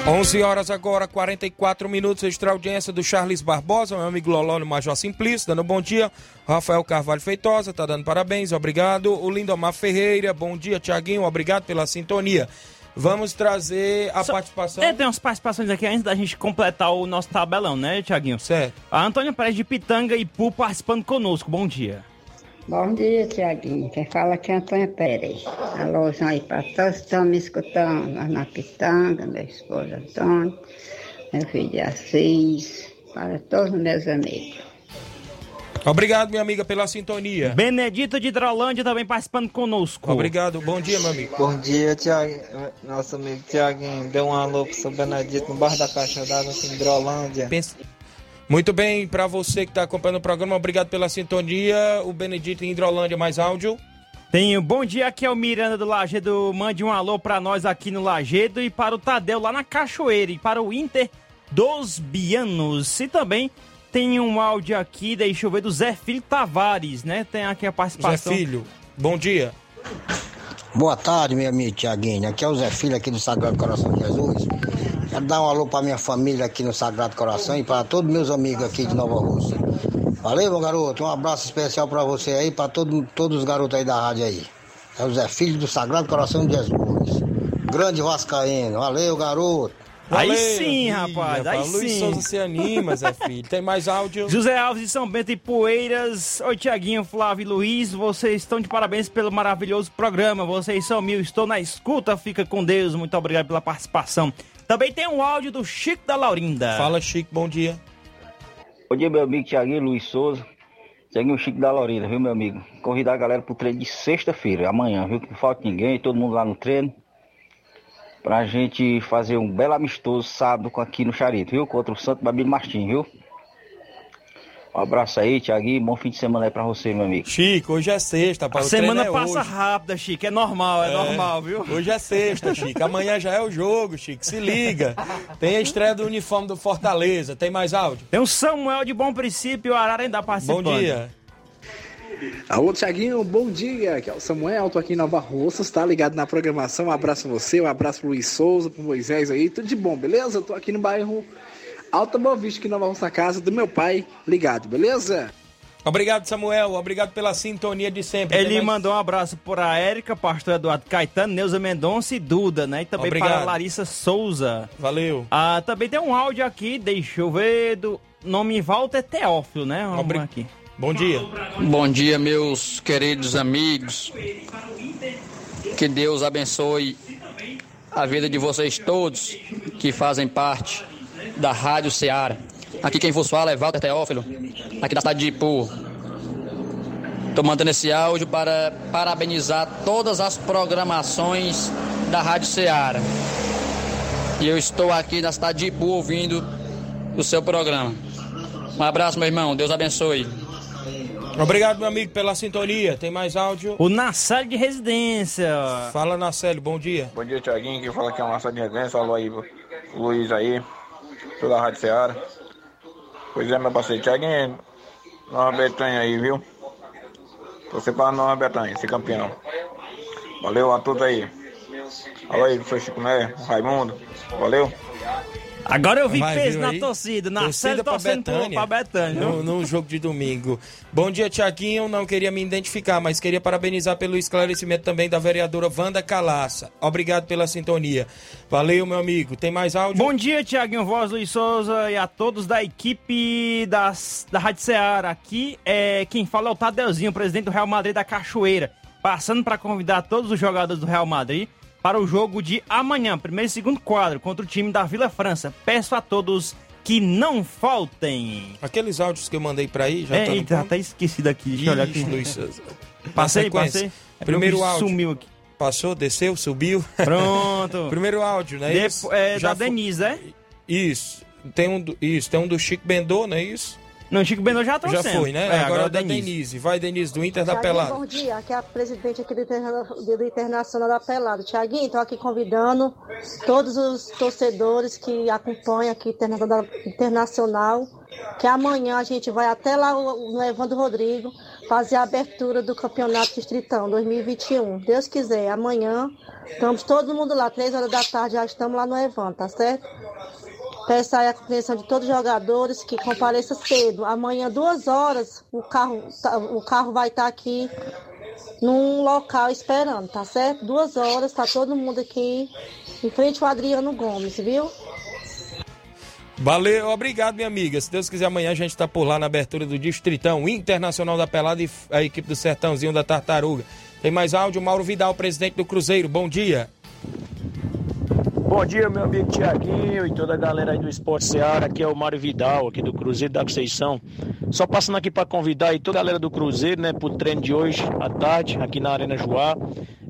11 horas agora, 44 minutos, extra audiência do Charles Barbosa, meu amigo Loló no Major Simplício, dando bom dia. Rafael Carvalho Feitosa, tá dando parabéns, obrigado. O Lindomar Ferreira, bom dia, Tiaguinho, obrigado pela sintonia. Vamos trazer a participação... Tem umas participações aqui antes da gente completar o nosso tabelão, né, Tiaguinho? Certo. A Antônia Pérez de Pitanga e Ipu participando conosco. Bom dia. Bom dia, Tiaguinho. Quem fala aqui é a Antônia Pérez. Alôzão aí para todos que estão me escutando. Nós na Pitanga, meu esposo Antônio, meu filho de Assis, para todos os meus amigos. Obrigado, minha amiga, pela sintonia. Benedito de Hidrolândia também participando conosco. Obrigado, bom dia, meu amigo. Bom dia, Tiago. Nosso amigo Tiaguinho deu um alô pro seu Benedito no bar da Caixa d'Água em Hidrolândia. Muito bem, para você que está acompanhando o programa, obrigado pela sintonia. O Benedito em Hidrolândia, mais áudio. Tem um bom dia, aqui é o Miranda do Lagedo. Mande um alô para nós aqui no Lagedo e para o Tadeu lá na Cachoeira e para o Inter dos Bianos e também... Tem um áudio aqui, deixa eu ver, do Zé Filho Tavares, né? Tem aqui a participação. Zé Filho, bom dia. Boa tarde, meu amigo Tiaguinho. Aqui é o Zé Filho, aqui do Sagrado Coração de Jesus. Quero dar um alô para minha família aqui no Sagrado Coração e para todos meus amigos aqui de Nova Rússia. Valeu, meu garoto. Um abraço especial para você aí, para todos os garotos aí da rádio aí. É o Zé Filho do Sagrado Coração de Jesus. Grande vascaíno. Valeu, garoto. Valeu, aí sim, rapaz, aí sim. Luiz Souza se anima, Zé Filho. Tem mais áudio? José Alves de São Bento e Poeiras. Oi, Tiaguinho, Flávio e Luiz. Vocês estão de parabéns pelo maravilhoso programa. Vocês são mil, estou na escuta. Fica com Deus. Muito obrigado pela participação. Também tem um áudio do Chico da Laurinda. Fala, Chico, bom dia. Bom dia, meu amigo Tiaguinho, Luiz Souza. Tiaguinho, Chico da Laurinda, viu, meu amigo? Convidar a galera pro treino de sexta-feira, amanhã, viu? Que não falta ninguém, todo mundo lá no treino. Pra gente fazer um belo amistoso sábado aqui no Charito, viu? Contra o Santo Babino Martins, viu? Um abraço aí, Tiaguinho. Bom fim de semana aí pra você, meu amigo. Chico, hoje é sexta, para o treino. A semana passa rápida, Chico. É normal, normal, viu? Hoje é sexta, Chico. Amanhã já é o jogo, Chico. Se liga. Tem a estreia do uniforme do Fortaleza. Tem mais áudio? Tem o Samuel de Bom Princípio, o Ararendá participando. Bom dia. Alô, Tiaguinho, bom dia, aqui é o Samuel, tô aqui em Nova Russas, tá ligado na programação, um abraço você, um abraço pro Luiz Souza, pro Moisés aí, tudo de bom, beleza? Eu tô aqui no bairro Alta Boa Vista, aqui em Nova Russa, na casa do meu pai, ligado, beleza? Obrigado, Samuel, obrigado pela sintonia de sempre. Ele também mandou um abraço pra Érica, pastor Eduardo Caetano, Neuza Mendonça e Duda, né? E também obrigado para a Larissa Souza. Valeu. Ah, também tem um áudio aqui, deixa eu ver, do nome Walter Teófilo, né? Vamos aqui. Bom dia. Bom dia, meus queridos amigos. Que Deus abençoe a vida de vocês todos que fazem parte da Rádio Seara. Aqui quem vos fala é Walter Teófilo, aqui da cidade de Ipu. Estou mandando esse áudio para parabenizar todas as programações da Rádio Seara. E eu estou aqui na cidade de Ipu ouvindo o seu programa. Um abraço, meu irmão. Deus abençoe. Obrigado, meu amigo, pela sintonia. Tem mais áudio? O Nacélio de Residência. Fala, Nacélio, bom dia. Bom dia, Tiaguinho, que fala que é o Nacélio de Residência. Alô aí, Luiz aí, sou da Rádio Seara. Pois é, meu parceiro, Tiaguinho, Nova Betânia aí, viu? Você para Nova Betânia, esse campeão. Valeu a todos aí. Alô aí, professor Chico Né, Raimundo, valeu. Agora eu vi peso na torcida. Na série torcendo pra Betânia. No jogo de domingo. Bom dia, Tiaguinho. Não queria me identificar, mas queria parabenizar pelo esclarecimento também da vereadora Wanda Calaça. Obrigado pela sintonia. Valeu, meu amigo. Tem mais áudio? Bom dia, Tiaguinho Voz, Luiz Souza e a todos da equipe da Rádio Seara. Aqui quem fala é o Tadeuzinho, presidente do Real Madrid da Cachoeira. Passando para convidar todos os jogadores do Real Madrid para o jogo de amanhã, primeiro e segundo quadro, contra o time da Vila França. Peço a todos que não faltem. Aqueles áudios que eu mandei para aí, já tá no... Tá esquecido aqui. Deixa eu olhar aqui. Luiz, passei. Primeiro áudio. Sumiu aqui. Passou, desceu, subiu. Pronto. Primeiro áudio, né? Da Denise, né? Isso. Tem um do Chico Bendô, não é isso? Não, Chico Bendô já trouxe. Já foi, né? Agora é da Denise. Vai, Denise, do Inter da Pelada. Bom dia, aqui é a presidente aqui do Internacional da Pelada. Tiaguinho, estou aqui convidando todos os torcedores que acompanham aqui o Internacional, que amanhã a gente vai até lá no Evandro Rodrigo fazer a abertura do Campeonato Distritão 2021. Deus quiser, amanhã estamos todo mundo lá, 3 horas da tarde já estamos lá no Evandro, tá certo? Peço aí a compreensão de todos os jogadores que compareçam cedo. Amanhã, 2 horas, o carro vai estar aqui num local esperando, tá certo? 2 horas, tá todo mundo aqui em frente ao Adriano Gomes, viu? Valeu, obrigado, minha amiga. Se Deus quiser, amanhã a gente tá por lá na abertura do Distritão Internacional da Pelada e a equipe do Sertãozinho da Tartaruga. Tem mais áudio? Mauro Vidal, presidente do Cruzeiro. Bom dia. Bom dia, meu amigo Tiaguinho e toda a galera aí do Esporte Seara. Aqui é o Mário Vidal, aqui do Cruzeiro da Conceição. Só passando aqui para convidar aí toda a galera do Cruzeiro, né, pro treino de hoje à tarde, aqui na Arena Joá,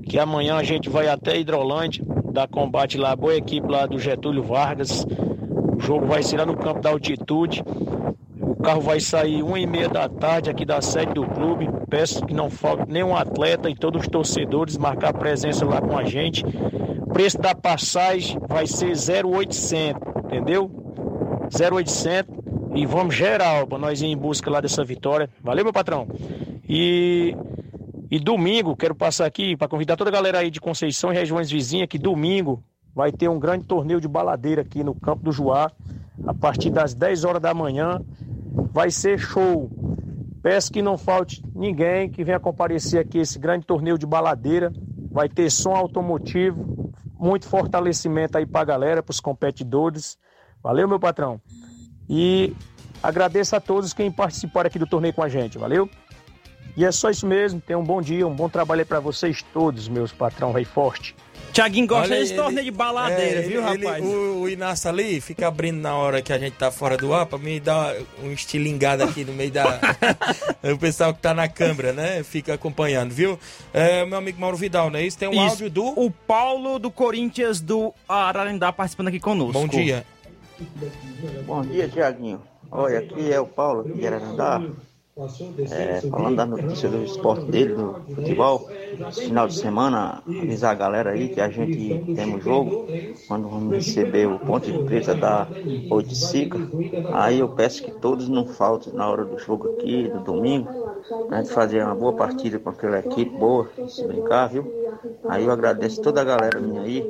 que amanhã a gente vai até Hidrolândia, dar combate lá, boa equipe lá do Getúlio Vargas. O jogo vai ser lá no campo da altitude. O carro vai sair 1h30 da tarde aqui da sede do clube. Peço que não falte nenhum atleta e todos os torcedores marcar presença lá com a gente. Preço da passagem vai ser 0,800, entendeu? 0,800 e vamos geral para nós ir em busca lá dessa vitória. Valeu, meu patrão. E domingo, quero passar aqui para convidar toda a galera aí de Conceição e regiões vizinhas que domingo vai ter um grande torneio de baladeira aqui no Campo do Juá, a partir das 10 horas da manhã. Vai ser show. Peço que não falte ninguém que venha comparecer aqui esse grande torneio de baladeira. Vai ter som automotivo, muito fortalecimento aí pra galera, pros competidores. Valeu, meu patrão. E agradeço a todos quem participaram aqui do torneio com a gente, valeu? E é só isso mesmo, tenham um bom dia, um bom trabalho aí pra vocês todos, meus patrão, vai forte. Tiaguinho gosta desse torneio de baladeira, viu, rapaz? O Inácio ali fica abrindo na hora que a gente tá fora do ar pra me dar um estilingado aqui no meio da... o pessoal que tá na câmera, né? Fica acompanhando, viu? Meu amigo Mauro Vidal, né? Isso tem um áudio do... O Paulo do Corinthians do Ararendá participando aqui conosco. Bom dia. Bom dia, Tiaguinho. Olha, aqui é o Paulo de Ararendá. Falando da notícia do esporte dele, do futebol, final de semana, avisar a galera aí que a gente tem um jogo, quando vamos receber o ponto de presa da Odicica, aí eu peço que todos não faltem na hora do jogo aqui, do domingo, pra gente fazer uma boa partida com aquela equipe boa, se brincar, viu? Aí eu agradeço toda a galera minha aí,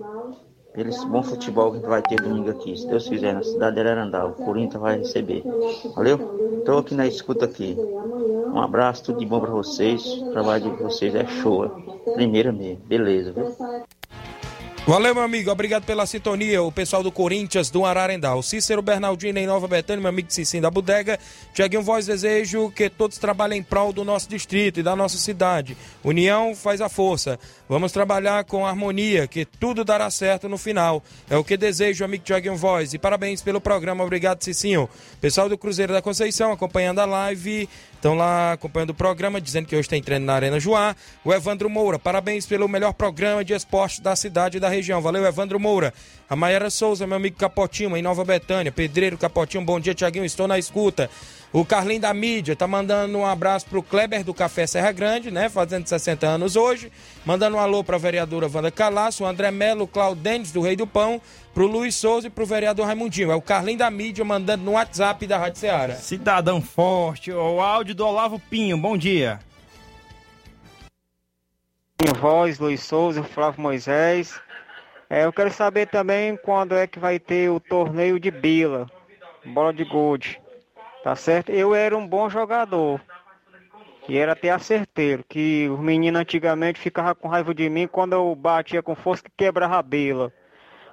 pelo bom futebol que a gente vai ter domingo aqui, se Deus quiser, na cidade de Ararendá, o Corinthians vai receber, valeu? Estou aqui na escuta aqui, um abraço, tudo de bom para vocês, o trabalho de vocês é show, primeira mesmo, beleza, viu? Valeu, meu amigo, obrigado pela sintonia, o pessoal do Corinthians do Ararendá, o Cícero Bernardino em Nova Betânia, meu amigo Cicinho da Bodega. Tiaguinho Voz, desejo que todos trabalhem em prol do nosso distrito e da nossa cidade, união faz a força, vamos trabalhar com harmonia, que tudo dará certo no final, é o que desejo, amigo Tiaguinho Voz, e parabéns pelo programa, obrigado Cicinho. Pessoal do Cruzeiro da Conceição acompanhando a live, estão lá acompanhando o programa, dizendo que hoje tem treino na Arena Joá. O Evandro Moura, parabéns pelo melhor programa de esporte da cidade e da região, valeu Evandro Moura. A Maiara Souza, meu amigo Capotinho, em Nova Betânia, pedreiro Capotinho, bom dia Tiaguinho, estou na escuta. O Carlinho da Mídia tá mandando um abraço pro Kleber do Café Serra Grande, né? Fazendo 60 anos hoje. Mandando um alô pra vereadora Wanda Calaço, o André Melo, o Claudênis do Rei do Pão, pro Luiz Souza e pro vereador Raimundinho. É o Carlinho da Mídia mandando no WhatsApp da Rádio Seara. Cidadão forte, o áudio do Olavo Pinho, bom dia. Minha voz, Luiz Souza, Flávio Moisés. Eu quero saber também quando é que vai ter o torneio de Bila, bola de gude, tá certo? Eu era um bom jogador, e era até acerteiro, que os meninos antigamente ficavam com raiva de mim quando eu batia com força que quebrava a Bila.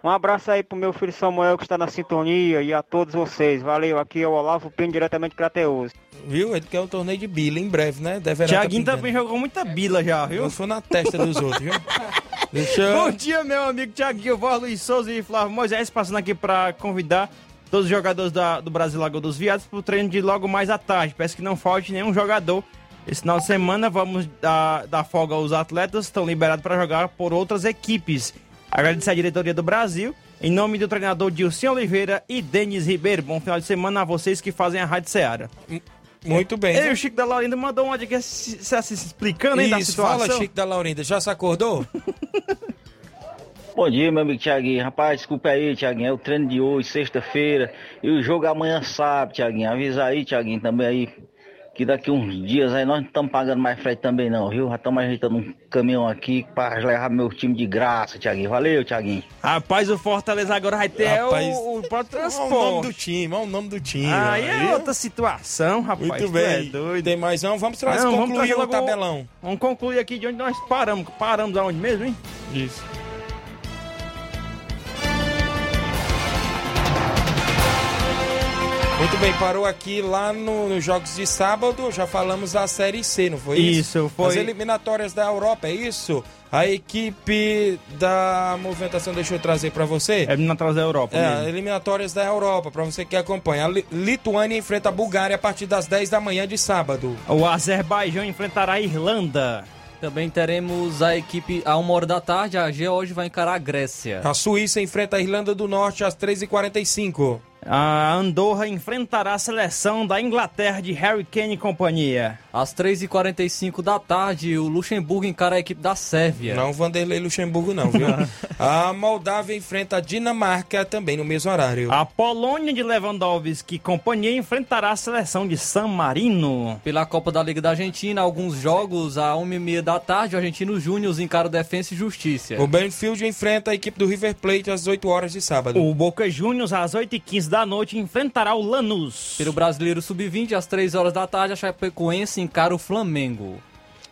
Um abraço aí pro meu filho Samuel que está na sintonia e a todos vocês. Valeu, aqui é o Olavo Pinho, diretamente de Crateús. Viu? Ele quer um torneio de bila em breve, né? Tiaguinho também jogou muita bila já, viu? Não foi na testa dos outros, viu? Bom dia, meu amigo Tiaguinho Voz, Luiz Souza e Flávio Moisés, passando aqui para convidar todos os jogadores do Brasil Lagoa dos Viados pro treino de logo mais à tarde. Peço que não falte nenhum jogador. Esse final de semana vamos dar folga aos atletas, estão liberados para jogar por outras equipes. Agradecer a diretoria do Brasil, em nome do treinador Dilson Oliveira e Denis Ribeiro. Bom final de semana a vocês que fazem a Rádio Seara. Muito bem. E o Chico da Laurinda mandou uma dica se explicando aí da situação. Fala, Chico da Laurinda, já se acordou? Bom dia, meu amigo Tiaguinho. Rapaz, desculpa aí, Tiaguinho, é o treino de hoje, sexta-feira, e o jogo amanhã sábado, Tiaguinho. Avisa aí, Tiaguinho, também aí, que daqui uns dias aí nós não estamos pagando mais frete também não, viu? Já estamos ajeitando um caminhão aqui para levar meu time de graça, Tiaguinho. Valeu, Tiaguinho. Rapaz, o Fortaleza agora vai ter o próprio transporte. Olha o nome do time, Aí é outra situação, rapaz. Muito bem. É doido. Tem mais não? Vamos concluir o tabelão. Vamos concluir aqui de onde nós paramos. Paramos aonde mesmo, hein? Isso. Muito bem, parou aqui lá nos jogos de sábado, já falamos da Série C, não foi isso? Isso, foi. As eliminatórias da Europa, é isso? A equipe da movimentação, deixa eu trazer pra você. Eliminatórias da Europa. Eliminatórias da Europa, pra você que acompanha. A Lituânia enfrenta a Bulgária a partir das 10 da manhã de sábado. O Azerbaijão enfrentará a Irlanda. Também teremos a equipe, a 1h da tarde, a Geórgia vai encarar a Grécia. A Suíça enfrenta a Irlanda do Norte às 3h45. A Andorra enfrentará a seleção da Inglaterra de Harry Kane e companhia. Às 3h45 da tarde, o Luxemburgo encara a equipe da Sérvia. Não, Vanderlei Luxemburgo não, viu? A Moldávia enfrenta a Dinamarca também no mesmo horário. A Polônia de Lewandowski e companhia enfrentará a seleção de San Marino. Pela Copa da Liga da Argentina, alguns jogos, à 1h30 da tarde, o Argentino Júnior encara o Defensa e Justiça. O Banfield enfrenta a equipe do River Plate às 8 horas de sábado. O Boca Juniors às 8h15 da noite enfrentará o Lanús. Pelo Brasileiro Sub-20, às 3 horas da tarde, a Chapecoense encara o Flamengo.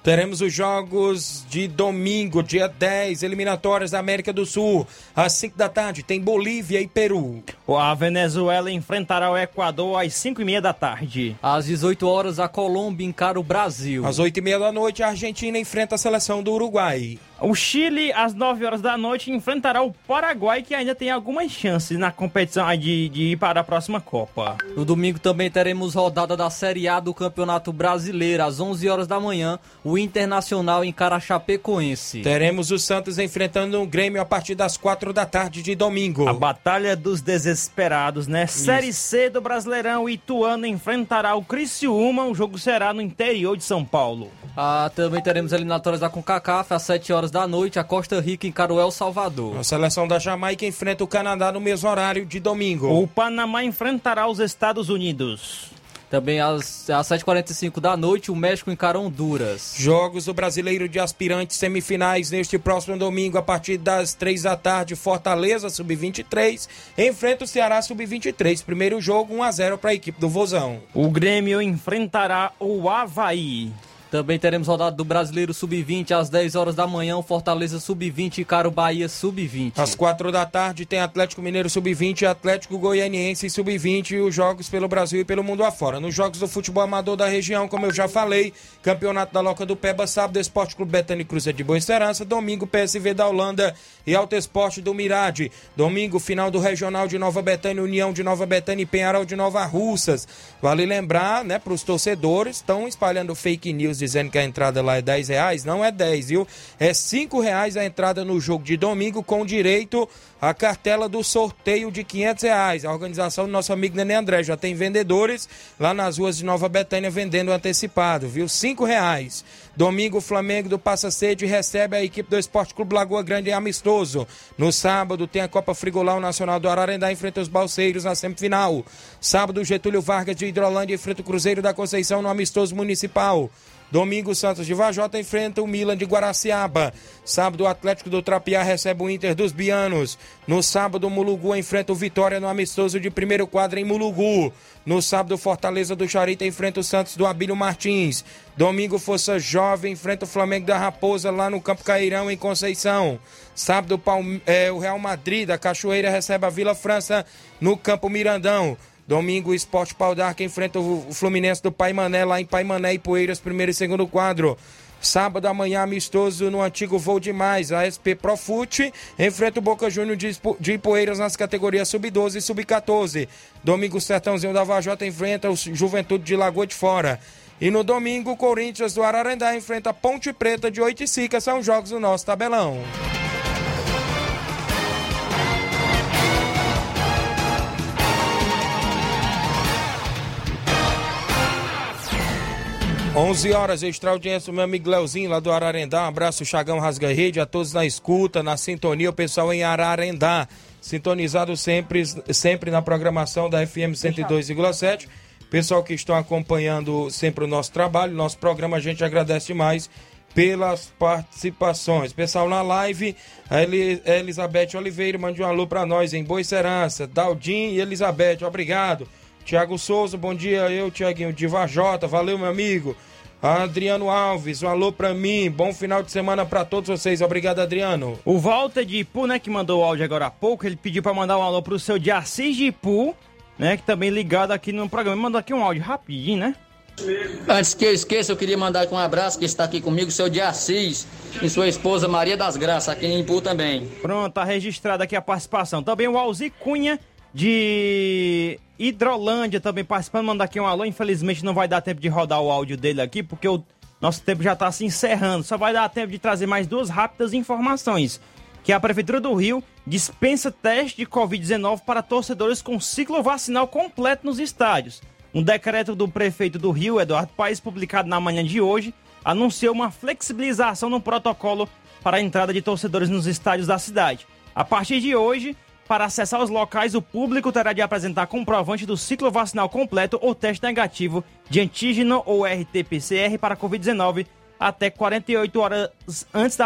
Teremos os jogos de domingo, dia 10, eliminatórias da América do Sul. Às 5 da tarde tem Bolívia e Peru. A Venezuela enfrentará o Equador às 5h30 da tarde. Às 18 horas, a Colômbia encara o Brasil. Às 8h30 da noite, a Argentina enfrenta a seleção do Uruguai. O Chile, às 9 horas da noite, enfrentará o Paraguai, que ainda tem algumas chances na competição de ir para a próxima Copa. No domingo também teremos rodada da Série A do Campeonato Brasileiro. Às 11 horas da manhã, o Internacional encara a Chapecoense. Teremos o Santos enfrentando o Grêmio a partir das 4 da tarde de domingo. A Batalha dos Desesperados, né? Isso. Série C do Brasileirão, o Ituano enfrentará o Criciúma. O jogo será no interior de São Paulo. Também teremos eliminatórias da CONCACAF às 7 horas da noite, a Costa Rica encara o El Salvador. A seleção da Jamaica enfrenta o Canadá no mesmo horário de domingo. O Panamá enfrentará os Estados Unidos. Também às 7h45 da noite, o México encara Honduras. Jogos do Brasileiro de Aspirantes, semifinais neste próximo domingo, a partir das 3 da tarde, Fortaleza, Sub-23, enfrenta o Ceará, Sub-23. Primeiro jogo, 1x0 para a equipe do Vozão. O Grêmio enfrentará o Avaí. Também teremos rodada do Brasileiro Sub-20 às 10 horas da manhã, o Fortaleza Sub-20 e Caro Bahia Sub-20. Às 4 da tarde tem Atlético Mineiro Sub-20, Atlético Goianiense Sub-20 e os jogos pelo Brasil e pelo mundo afora. Nos jogos do futebol amador da região, como eu já falei, Campeonato da Loca do Peba, sábado, Esporte Clube Betânia e Cruzeiro de Boa Esperança, domingo, PSV da Holanda e Alto Esporte do Mirade. Domingo, final do Regional de Nova Betânia, União de Nova Betânia e Penharol de Nova Russas. Vale lembrar, né, para os torcedores, estão espalhando fake news dizendo que a entrada lá é R$10, não é 10, viu? É R$5 a entrada no jogo de domingo, com direito a cartela do sorteio de R$500, a organização do nosso amigo Nenê André. Já tem vendedores lá nas ruas de Nova Betânia vendendo antecipado, viu? R$5. Domingo, o Flamengo do Passa Sede recebe a equipe do Esporte Clube Lagoa Grande em amistoso. No sábado, tem a Copa Frigolá, o Nacional do Ararendá enfrenta os Balseiros na semifinal. Sábado, Getúlio Vargas de Hidrolândia enfrenta o Cruzeiro da Conceição no amistoso municipal. Domingo, o Santos de Vajota enfrenta o Milan de Guaraciaba. Sábado, o Atlético do Trapiá recebe o Inter dos Bianos. No sábado, o Mulugu enfrenta o Vitória no amistoso de primeiro quadro em Mulugu. No sábado, o Fortaleza do Charita enfrenta o Santos do Abílio Martins. Domingo, Força Jovem enfrenta o Flamengo da Raposa lá no Campo Cairão, em Conceição. Sábado, o Real Madrid da Cachoeira recebe a Vila França no Campo Mirandão. Domingo, o Sport Pau d'Arco enfrenta o Fluminense do Paimané, lá em Paimané e Poeiras, primeiro e segundo quadro. Sábado, amanhã, amistoso no antigo Voo Demais. A SP Profute enfrenta o Boca Júnior de Poeiras nas categorias Sub-12 e Sub-14. Domingo, o Sertãozinho da Vajota enfrenta o Juventude de Lagoa de Fora. E no domingo, o Corinthians do Ararendá enfrenta a Ponte Preta de Oiticica. São jogos do nosso tabelão. Onze horas, extra audiência, meu amigo Leozinho lá do Ararendá, um abraço, Chagão Rasga Rede, a todos na escuta, na sintonia, o pessoal em Ararendá, sintonizado sempre na programação da FM 102,7, pessoal que estão acompanhando sempre o nosso trabalho, nosso programa, a gente agradece demais pelas participações. Pessoal na live, a Elizabeth Oliveira, mande um alô pra nós em Boicerança, Daldim e Elizabeth, obrigado. Tiago Souza, bom dia, eu, Tiaguinho de Vajota, valeu meu amigo. Adriano Alves, um alô pra mim, bom final de semana pra todos vocês, obrigado Adriano. O Walter de Ipu, né, que mandou o áudio agora há pouco, ele pediu pra mandar um alô pro seu de Assis de Ipu, né, que também ligado aqui no programa, mandou aqui um áudio rapidinho, né? Antes que eu esqueça, eu queria mandar um abraço que está aqui comigo, seu de Assis e sua esposa Maria das Graças, aqui em Ipu também. Pronto, tá registrada aqui a participação, também o Alzi Cunha de Hidrolândia também participando, mandar aqui um alô, infelizmente não vai dar tempo de rodar o áudio dele aqui, porque o nosso tempo já está se encerrando, só vai dar tempo de trazer mais duas rápidas informações, que a Prefeitura do Rio dispensa teste de Covid-19 para torcedores com ciclo vacinal completo nos estádios. Um decreto do prefeito do Rio, Eduardo Paes, publicado na manhã de hoje, anunciou uma flexibilização no protocolo para a entrada de torcedores nos estádios da cidade. A partir de hoje, para acessar os locais, o público terá de apresentar comprovante do ciclo vacinal completo ou teste negativo de antígeno ou RT-PCR para Covid-19 até 48 horas antes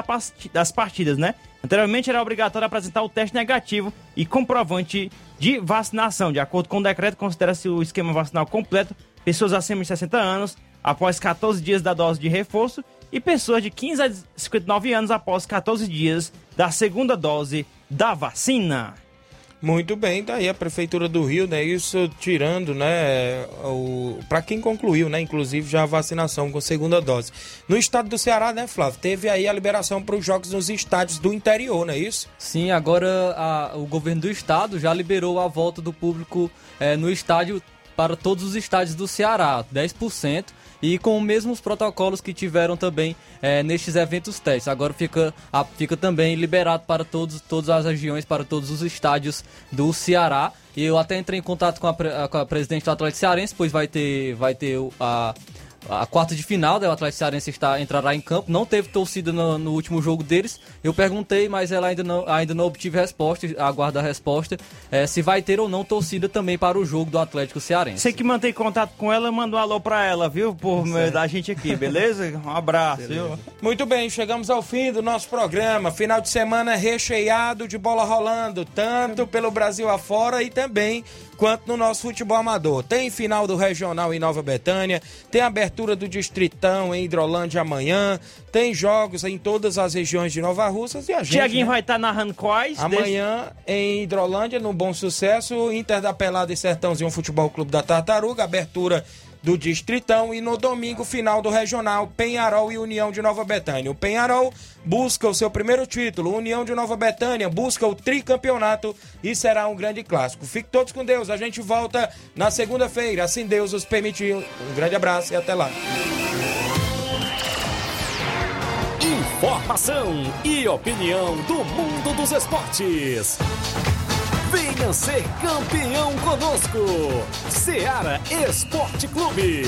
das partidas, né? Anteriormente era obrigatório apresentar o teste negativo e comprovante de vacinação. De acordo com o decreto, considera-se o esquema vacinal completo pessoas acima de 60 anos após 14 dias da dose de reforço e pessoas de 15 a 59 anos após 14 dias da segunda dose da vacina. Muito bem, daí a Prefeitura do Rio, né, isso tirando, né, para quem concluiu, né, inclusive já a vacinação com segunda dose. No estado do Ceará, né, Flávio, teve aí a liberação para os jogos nos estádios do interior, não é isso? Sim, agora o governo do estado já liberou a volta do público no estádio para todos os estádios do Ceará, 10%. E com os mesmos protocolos que tiveram também nestes eventos testes. Agora fica também liberado para todas as regiões, para todos os estádios do Ceará. E eu até entrei em contato com a presidente do Atlético Cearense, pois vai ter a quarta de final, né? O Atlético Cearense entrará em campo. Não teve torcida no último jogo deles. Eu perguntei, mas ela ainda não obtive resposta. Aguarda a resposta se vai ter ou não torcida também para o jogo do Atlético Cearense. Você que mantém contato com ela, manda um alô para ela, viu? Por meio da gente aqui, beleza? Um abraço. Beleza. Muito bem, chegamos ao fim do nosso programa. Final de semana recheado de bola rolando, tanto pelo Brasil afora e também quanto no nosso futebol amador. Tem final do Regional em Nova Betânia, tem abertura do Distritão em Hidrolândia amanhã, tem jogos em todas as regiões de Nova Russas e a gente... Tiaguinho, né, vai estar narrando quais? Amanhã em Hidrolândia, no Bom Sucesso, Inter da Pelada e Sertãozinho Futebol Clube da Tartaruga, abertura do Distritão, e no domingo, final do Regional, Penharol e União de Nova Betânia. O Penharol busca o seu primeiro título, União de Nova Betânia busca o tricampeonato e será um grande clássico. Fiquem todos com Deus, a gente volta na segunda-feira, assim Deus nos permitir. Um grande abraço e até lá. Informação e opinião do mundo dos esportes. Venha ser campeão conosco. Ceará Esporte Clube.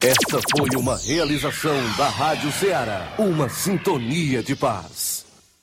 Esta foi uma realização da Rádio Ceará, uma sintonia de paz.